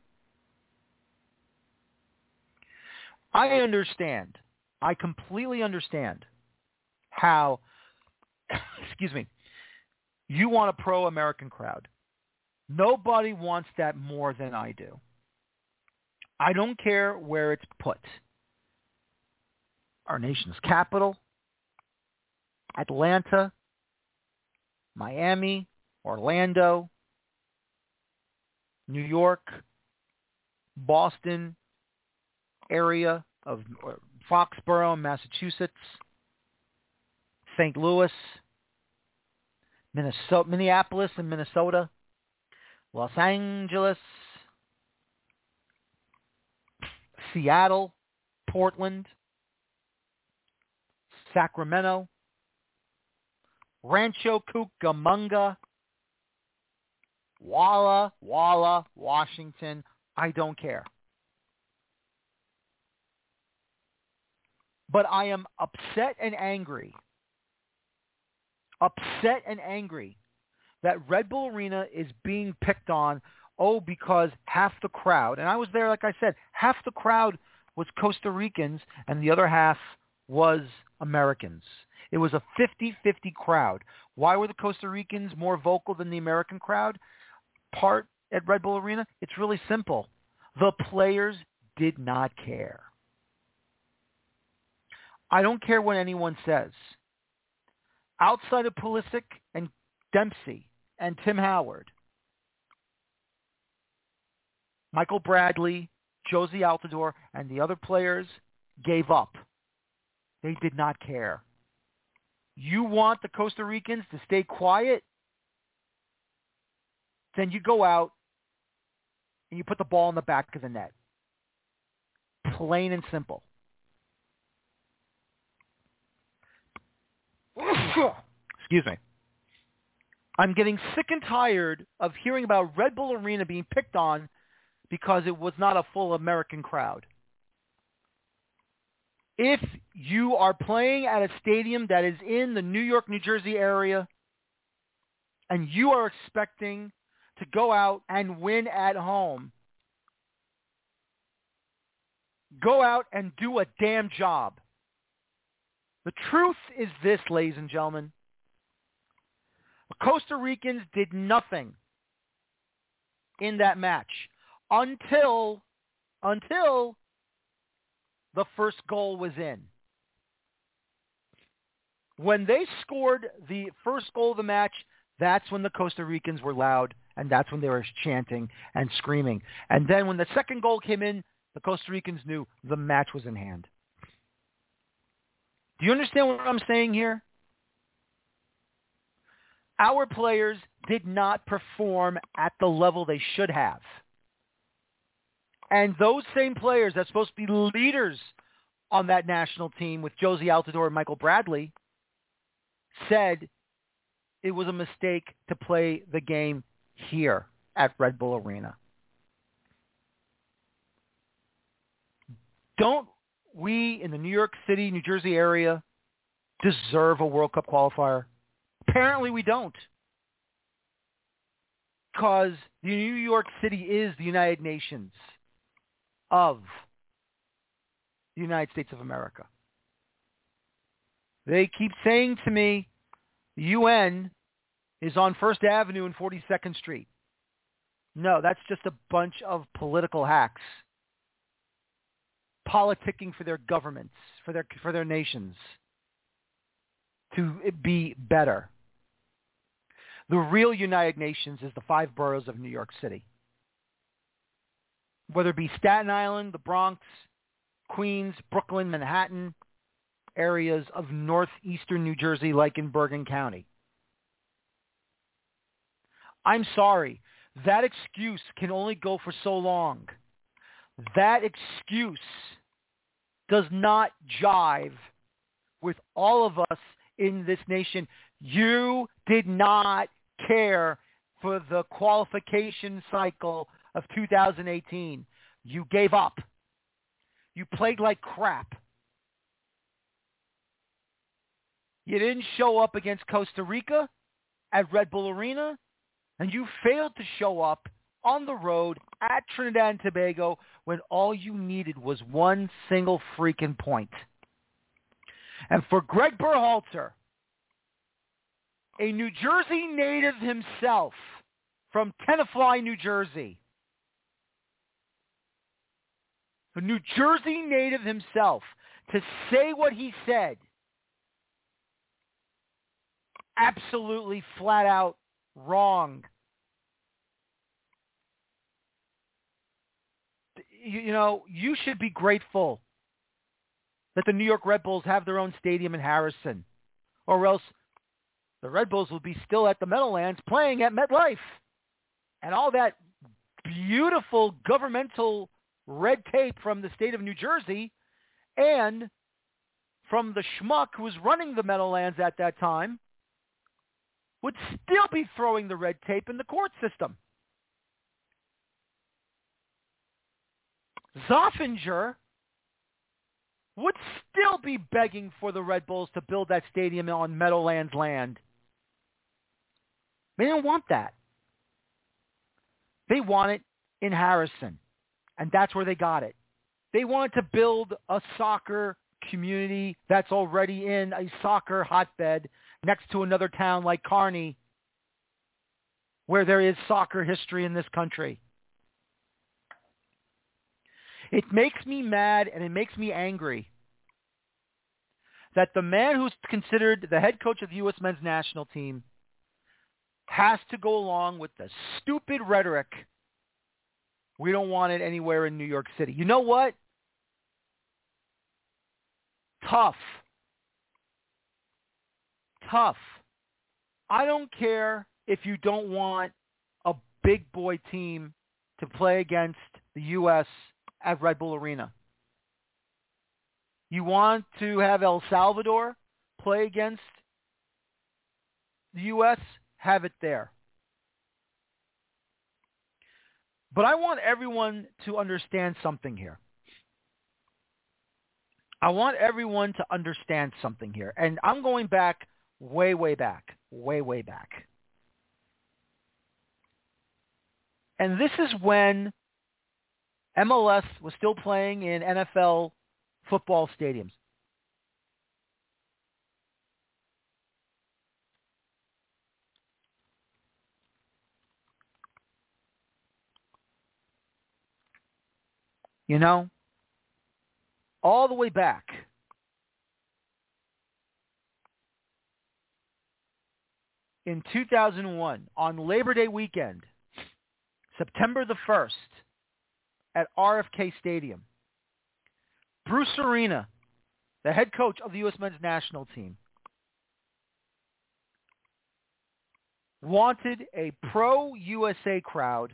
I completely understand how, you want a pro-American crowd. Nobody wants that more than I do. I don't care where it's put. Our nation's capital, Atlanta, Miami, Orlando, New York, Boston area of Foxborough, Massachusetts, St. Louis, Minnesota, Minneapolis and Minnesota, Los Angeles, Seattle, Portland, Sacramento, Rancho Cucamonga, Walla Walla, Washington. I don't care. But I am upset and angry that Red Bull Arena is being picked on, because half the crowd, and I was there, like I said, half the crowd was Costa Ricans and the other half was Americans. It was a 50-50 crowd. Why were the Costa Ricans more vocal than the American crowd part at Red Bull Arena? It's really simple. The players did not care. I don't care what anyone says. Outside of Pulisic and Dempsey and Tim Howard, Michael Bradley, Josie Altidore, and the other players gave up. They did not care. You want the Costa Ricans to stay quiet? Then you go out and you put the ball in the back of the net. Plain and simple. I'm getting sick and tired of hearing about Red Bull Arena being picked on because it was not a full American crowd. If you are playing at a stadium that is in the New York, New Jersey area, and you are expecting to go out and win at home, go out and do a damn job. The truth is this, ladies and gentlemen. The Costa Ricans did nothing in that match until the first goal was in. when they scored the first goal of the match, that's when the Costa Ricans were loud, and that's when they were chanting and screaming. And then when the second goal came in, the Costa Ricans knew the match was in hand. Do you understand what I'm saying here? Our players did not perform at the level they should have. And those same players that's supposed to be leaders on that national team with Josie Altidore and Michael Bradley said it was a mistake to play the game here at Red Bull Arena. Don't we in the New York City, New Jersey area deserve a World Cup qualifier? Apparently we don't, because New York City is the United Nations of the United States of America. They keep saying to me, the UN is on First Avenue and 42nd Street. No, that's just a bunch of political hacks, politicking for their governments, for their nations to be better. The real United Nations is the five boroughs of New York City. Whether it be Staten Island, the Bronx, Queens, Brooklyn, Manhattan, areas of northeastern New Jersey like in Bergen County. I'm sorry. That excuse can only go for so long. That excuse does not jive with all of us in this nation. You did not care for the qualification cycle of 2018. You gave up. You played like crap. You didn't show up against Costa Rica at Red Bull Arena, and you failed to show up on the road at Trinidad and Tobago when all you needed was one single freaking point. And for Greg Berhalter, a New Jersey native himself from Tenafly, New Jersey. A New Jersey native himself to say what he said absolutely flat out wrong. You know, you should be grateful that the New York Red Bulls have their own stadium in Harrison, or else the Red Bulls will be still at the Meadowlands playing at MetLife. And all that beautiful governmental red tape from the state of New Jersey and from the schmuck who was running the Meadowlands at that time would still be throwing the red tape in the court system. Zoffinger would still be begging for the Red Bulls to build that stadium on Meadowlands land. They didn't want that. They want it in Harrison, and that's where they got it. They wanted to build a soccer community that's already in a soccer hotbed next to another town like Kearney, where there is soccer history in this country. It makes me mad and it makes me angry that the man who's considered the head coach of the U.S. men's national team has to go along with the stupid rhetoric. We don't want it anywhere in New York City. You know what? Tough. I don't care if you don't want a big boy team to play against the U.S. at Red Bull Arena. You want to have El Salvador play against the U.S., have it there. But I want everyone to understand something here. And I'm going back way back. And this is when MLS was still playing in NFL football stadiums. You know, all the way back in 2001 on Labor Day weekend, September the 1st, at RFK Stadium. Bruce Arena, the head coach of the U.S. men's national team, wanted a pro-USA crowd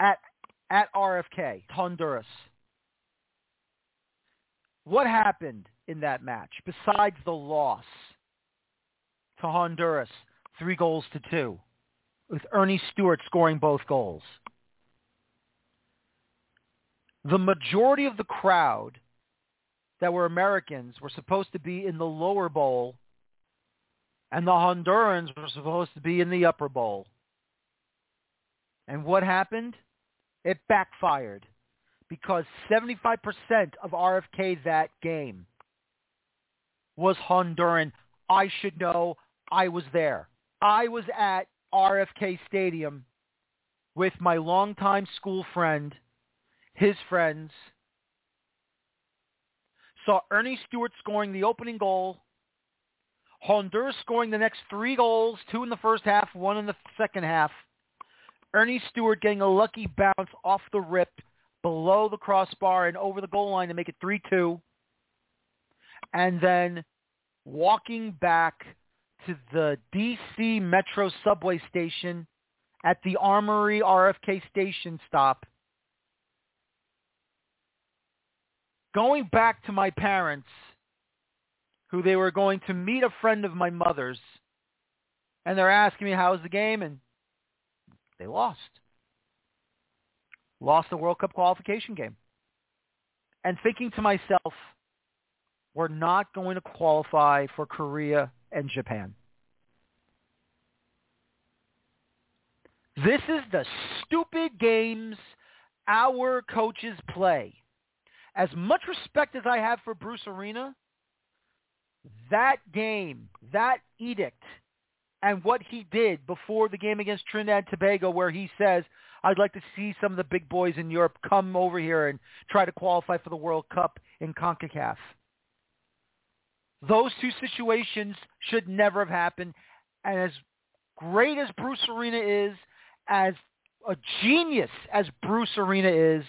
at RFK, Honduras. What happened in that match besides the loss to Honduras, 3-2, with Ernie Stewart scoring both goals? The majority of the crowd that were Americans were supposed to be in the lower bowl, and the Hondurans were supposed to be in the upper bowl. And what happened? It backfired, because 75% of RFK that game was Honduran. I should know. I was there. I was at RFK Stadium with my longtime school friend, his friends, saw Ernie Stewart scoring the opening goal, Honduras scoring the next 3 goals, 2 in the first half, 1 in the second half, Ernie Stewart getting a lucky bounce off the rip below the crossbar and over the goal line to make it 3-2, and then walking back to the D.C. Metro subway station at the Armory RFK station stop, going back to my parents, who they were going to meet a friend of my mother's, and they're asking me, how was the game? And they lost. Lost the World Cup qualification game. And thinking to myself, we're not going to qualify for Korea and Japan. This is the stupid games our coaches play. As much respect as I have for Bruce Arena, that game, that edict, and what he did before the game against Trinidad and Tobago, where he says, I'd like to see some of the big boys in Europe come over here and try to qualify for the World Cup in CONCACAF. Those two situations should never have happened. And as great as Bruce Arena is, as a genius as Bruce Arena is,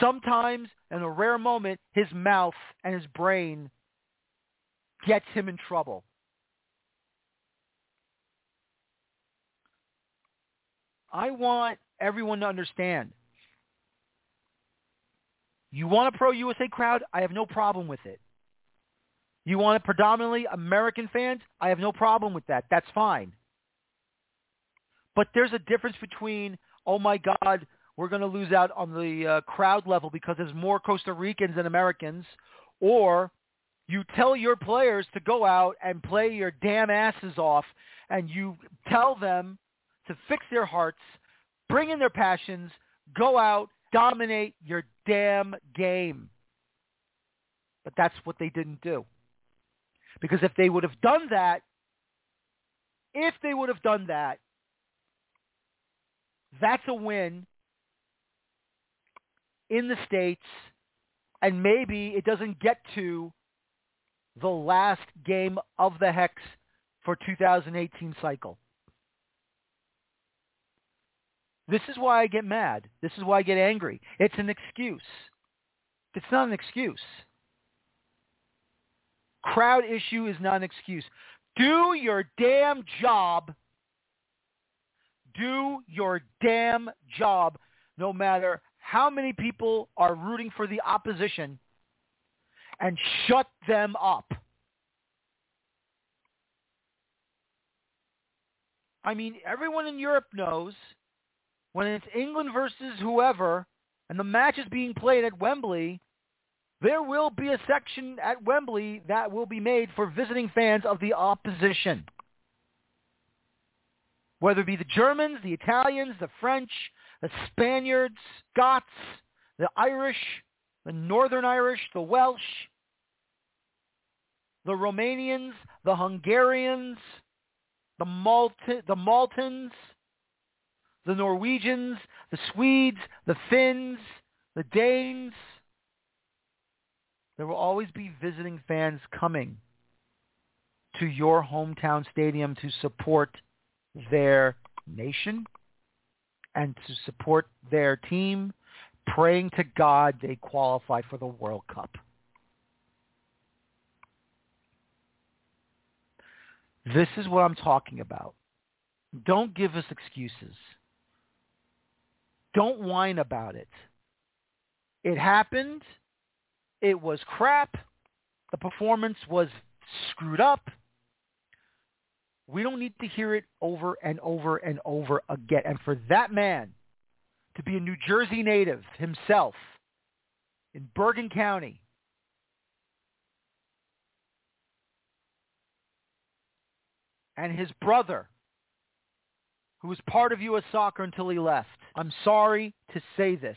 sometimes, in a rare moment, his mouth and his brain gets him in trouble. I want everyone to understand. You want a pro-USA crowd? I have no problem with it. You want a predominantly American fans? I have no problem with that. That's fine. But there's a difference between, oh my God, we're going to lose out on the crowd level because there's more Costa Ricans than Americans, or you tell your players to go out and play your damn asses off, and you tell them to fix their hearts, bring in their passions, go out, dominate your damn game. But that's what they didn't do. Because if they would have done that, that's a win in the States, and maybe it doesn't get to the last game of the Hex for 2018 cycle. This is why I get mad. This is why I get angry. It's an excuse. It's not an excuse. Crowd issue is not an excuse. Do your damn job. Do your damn job, no matter how many people are rooting for the opposition, and shut them up. I mean, everyone in Europe knows when it's England versus whoever and the match is being played at Wembley, there will be a section at Wembley that will be made for visiting fans of the opposition. Whether it be the Germans, the Italians, the French, the Spaniards, Scots, the Irish, the Northern Irish, the Welsh, the Romanians, the Hungarians, the Maltans, the Norwegians, the Swedes, the Finns, the Danes. There will always be visiting fans coming to your hometown stadium to support their nation and to support their team, praying to God they qualify for the World Cup. This is what I'm talking about. Don't give us excuses. Don't whine about it. It happened. It was crap. The performance was screwed up. We don't need to hear it over and over and over again. And for that man to be a New Jersey native himself in Bergen County, and his brother, who was part of U.S. Soccer until he left. I'm sorry to say this.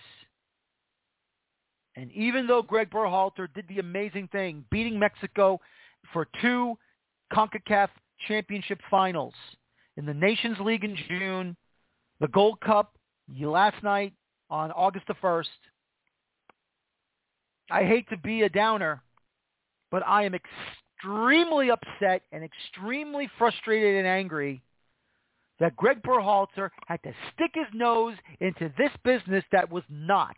And even though Greg Berhalter did the amazing thing, beating Mexico for 2 CONCACAF championship finals in the Nations League in June, the Gold Cup last night on August the 1st, I hate to be a downer, but I am extremely upset and extremely frustrated and angry that Greg Berhalter had to stick his nose into this business that was not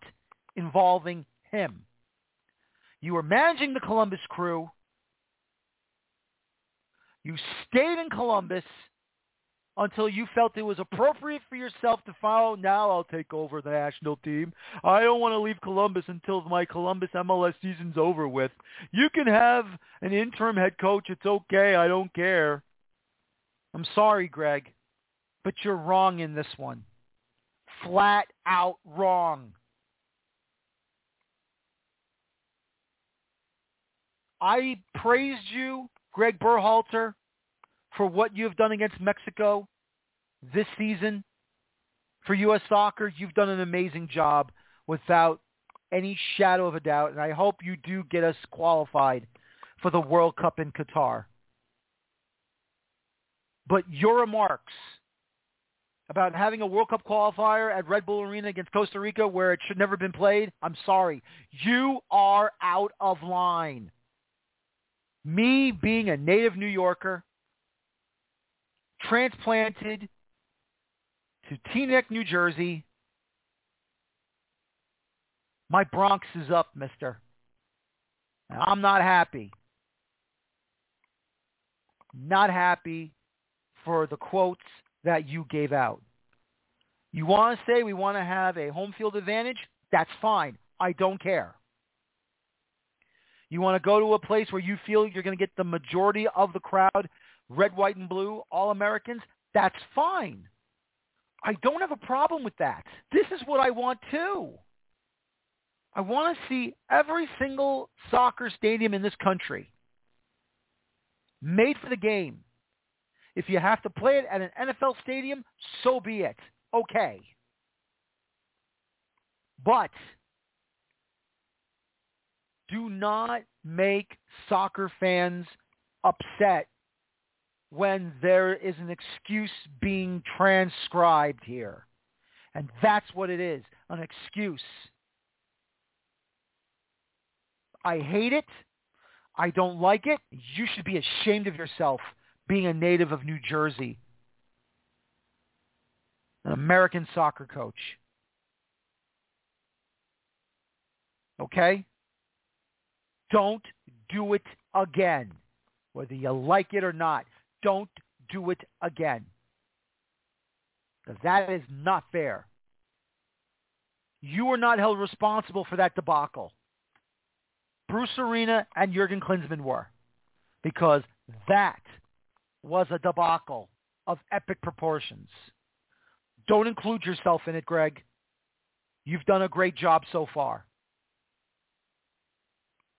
involving him. You were managing the Columbus Crew. You stayed in Columbus until you felt it was appropriate for yourself to follow. Now I'll take over the national team. I don't want to leave Columbus until my Columbus MLS season's over with. You can have an interim head coach. It's okay. I don't care. I'm sorry, Greg, but you're wrong in this one. Flat out wrong. I praised you, Greg Berhalter, for what you've done against Mexico this season. For U.S. Soccer, you've done an amazing job without any shadow of a doubt, and I hope you do get us qualified for the World Cup in Qatar. But your remarks about having a World Cup qualifier at Red Bull Arena against Costa Rica where it should never have been played, I'm sorry. You are out of line. Me being a native New Yorker, transplanted to Teaneck, New Jersey, my Bronx is up, mister. And I'm not happy. Not happy for the quotes that you gave out. You want to say we want to have a home field advantage? That's fine. I don't care. You want to go to a place where you feel you're going to get the majority of the crowd, red, white, and blue, all Americans? That's fine. I don't have a problem with that. This is what I want too. I want to see every single soccer stadium in this country made for the game. If you have to play it at an NFL stadium, so be it. Okay. But do not make soccer fans upset when there is an excuse being transcribed here. And that's what it is, an excuse. I hate it. I don't like it. You should be ashamed of yourself, being a native of New Jersey, an American soccer coach. Okay? Don't do it again, whether you like it or not. Don't do it again, because that is not fair. You are not held responsible for that debacle. Bruce Arena and Jurgen Klinsmann were, because that was a debacle of epic proportions. Don't include yourself in it, Greg. You've done a great job so far.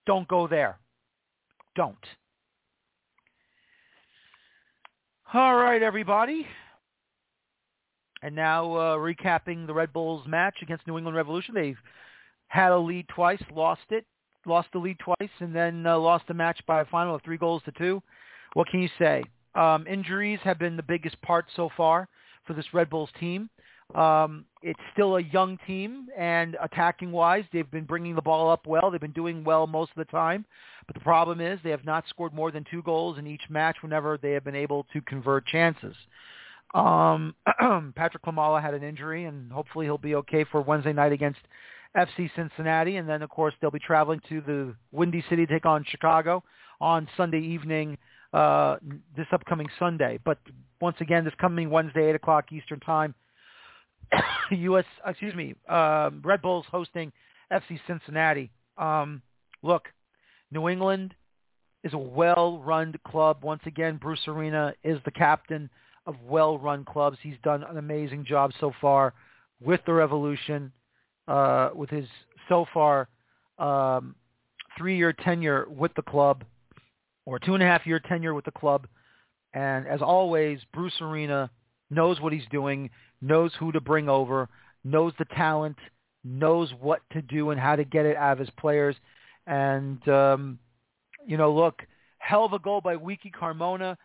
Don't go there. Don't. All right, everybody. And now recapping the Red Bulls match against New England Revolution. They've had a lead twice, lost the lead twice, and then lost the match by a final of 3-2. What can you say? Injuries have been the biggest part so far for this Red Bulls team. It's still a young team, and attacking-wise, they've been bringing the ball up well. They've been doing well most of the time. But the problem is they have not scored more than 2 goals in each match whenever they have been able to convert chances. Patrick Klimala had an injury, and hopefully he'll be okay for Wednesday night against FC Cincinnati. And then, of course, they'll be traveling to the Windy City to take on Chicago on Sunday evening, this upcoming Sunday. But once again, this coming Wednesday, 8 o'clock Eastern Time, Red Bull's hosting FC Cincinnati. Look, New England is a well-run club. Once again, Bruce Arena is the captain of well-run clubs. He's done an amazing job so far with the Revolution, with his so far 3-year tenure with the club, or 2.5-year tenure with the club. And as always, Bruce Arena knows what he's doing, knows who to bring over, knows the talent, knows what to do and how to get it out of his players. And, look, hell of a goal by Wiki Carmona.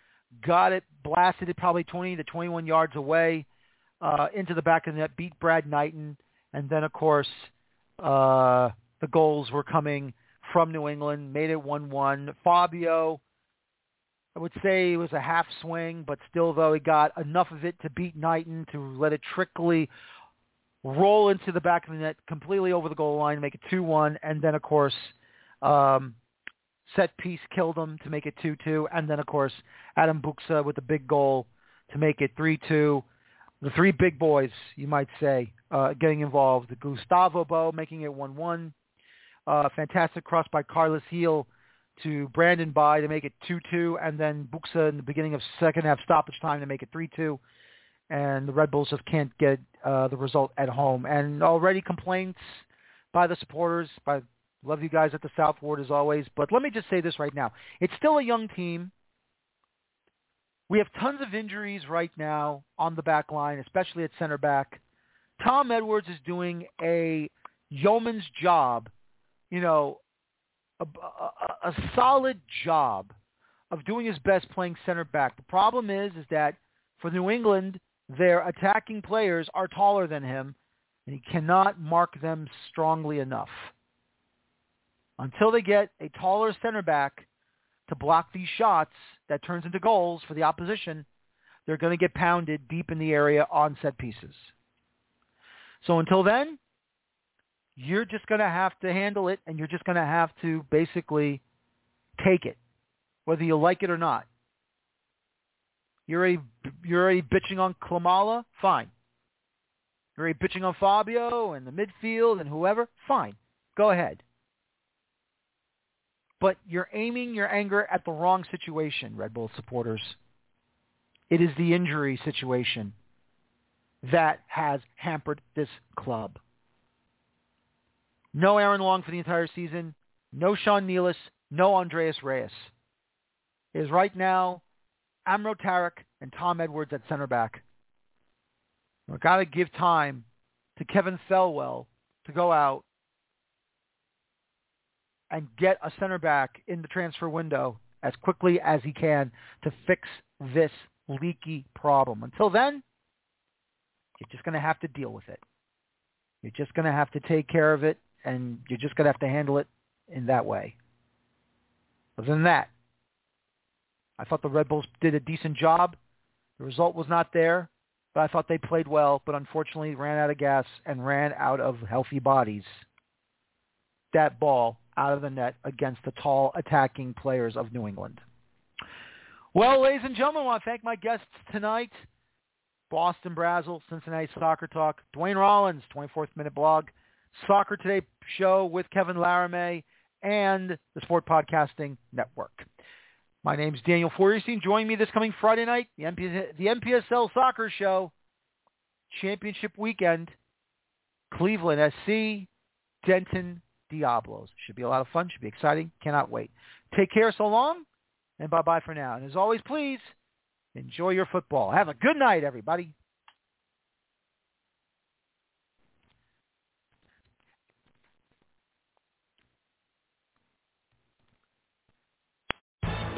Got it, blasted it probably 20 to 21 yards away into the back of the net, beat Brad Knighton. And then, of course, the goals were coming from New England, made it 1-1. Fabio, I would say it was a half swing, but still, though, he got enough of it to beat Knighton, to let it trickly roll into the back of the net, completely over the goal line, make it 2-1. And then, of course, set piece killed him to make it 2-2. And then, of course, Adam Buksa with the big goal to make it 3-2. The three big boys, you might say, getting involved. Gustavo Bo making it 1-1. Fantastic cross by Carlos Heel to Brandon By to make it 2-2, and then Buksa in the beginning of second half stoppage time to make it 3-2, and the Red Bulls just can't get the result at home. And already complaints by the supporters. Love you guys at the South Ward as always, but let me just say this right now. It's still a young team. We have tons of injuries right now on the back line, especially at center back. Tom Edwards is doing a yeoman's job, a solid job of doing his best playing center back. The problem is that for New England, their attacking players are taller than him, and he cannot mark them strongly enough. Until they get a taller center back to block these shots that turns into goals for the opposition, they're going to get pounded deep in the area on set pieces. So until then, you're just going to have to handle it, and you're just going to have to basically take it, whether you like it or not. You're already bitching on Klimala? Fine. You're already bitching on Fabio and the midfield and whoever? Fine. Go ahead. But you're aiming your anger at the wrong situation, Red Bull supporters. It is the injury situation that has hampered this club. No Aaron Long for the entire season. No Sean Nealis. No Andreas Reyes. It is right now Amro Tarek and Tom Edwards at center back. We've got to give time to Kevin Thelwell to go out and get a center back in the transfer window as quickly as he can to fix this leaky problem. Until then, you're just going to have to deal with it. You're just going to have to take care of it. And you're just going to have to handle it in that way. Other than that, I thought the Red Bulls did a decent job. The result was not there, but I thought they played well, but unfortunately ran out of gas and ran out of healthy bodies. That ball out of the net against the tall attacking players of New England. Well, ladies and gentlemen, I want to thank my guests tonight. Boston Brazille, Cincinnati Soccer Talk, Duane Rollins, 24th Minute Blog, Soccer Today show with Kevin Laramie, and the Sports Podcasting Network. My name's Daniel Feuerstein. Join me this coming Friday night, the MPSL Soccer Show, Championship Weekend, Cleveland SC, Denton Diablos. Should be a lot of fun. Should be exciting. Cannot wait. Take care, so long, and bye-bye for now. And as always, please enjoy your football. Have a good night, everybody.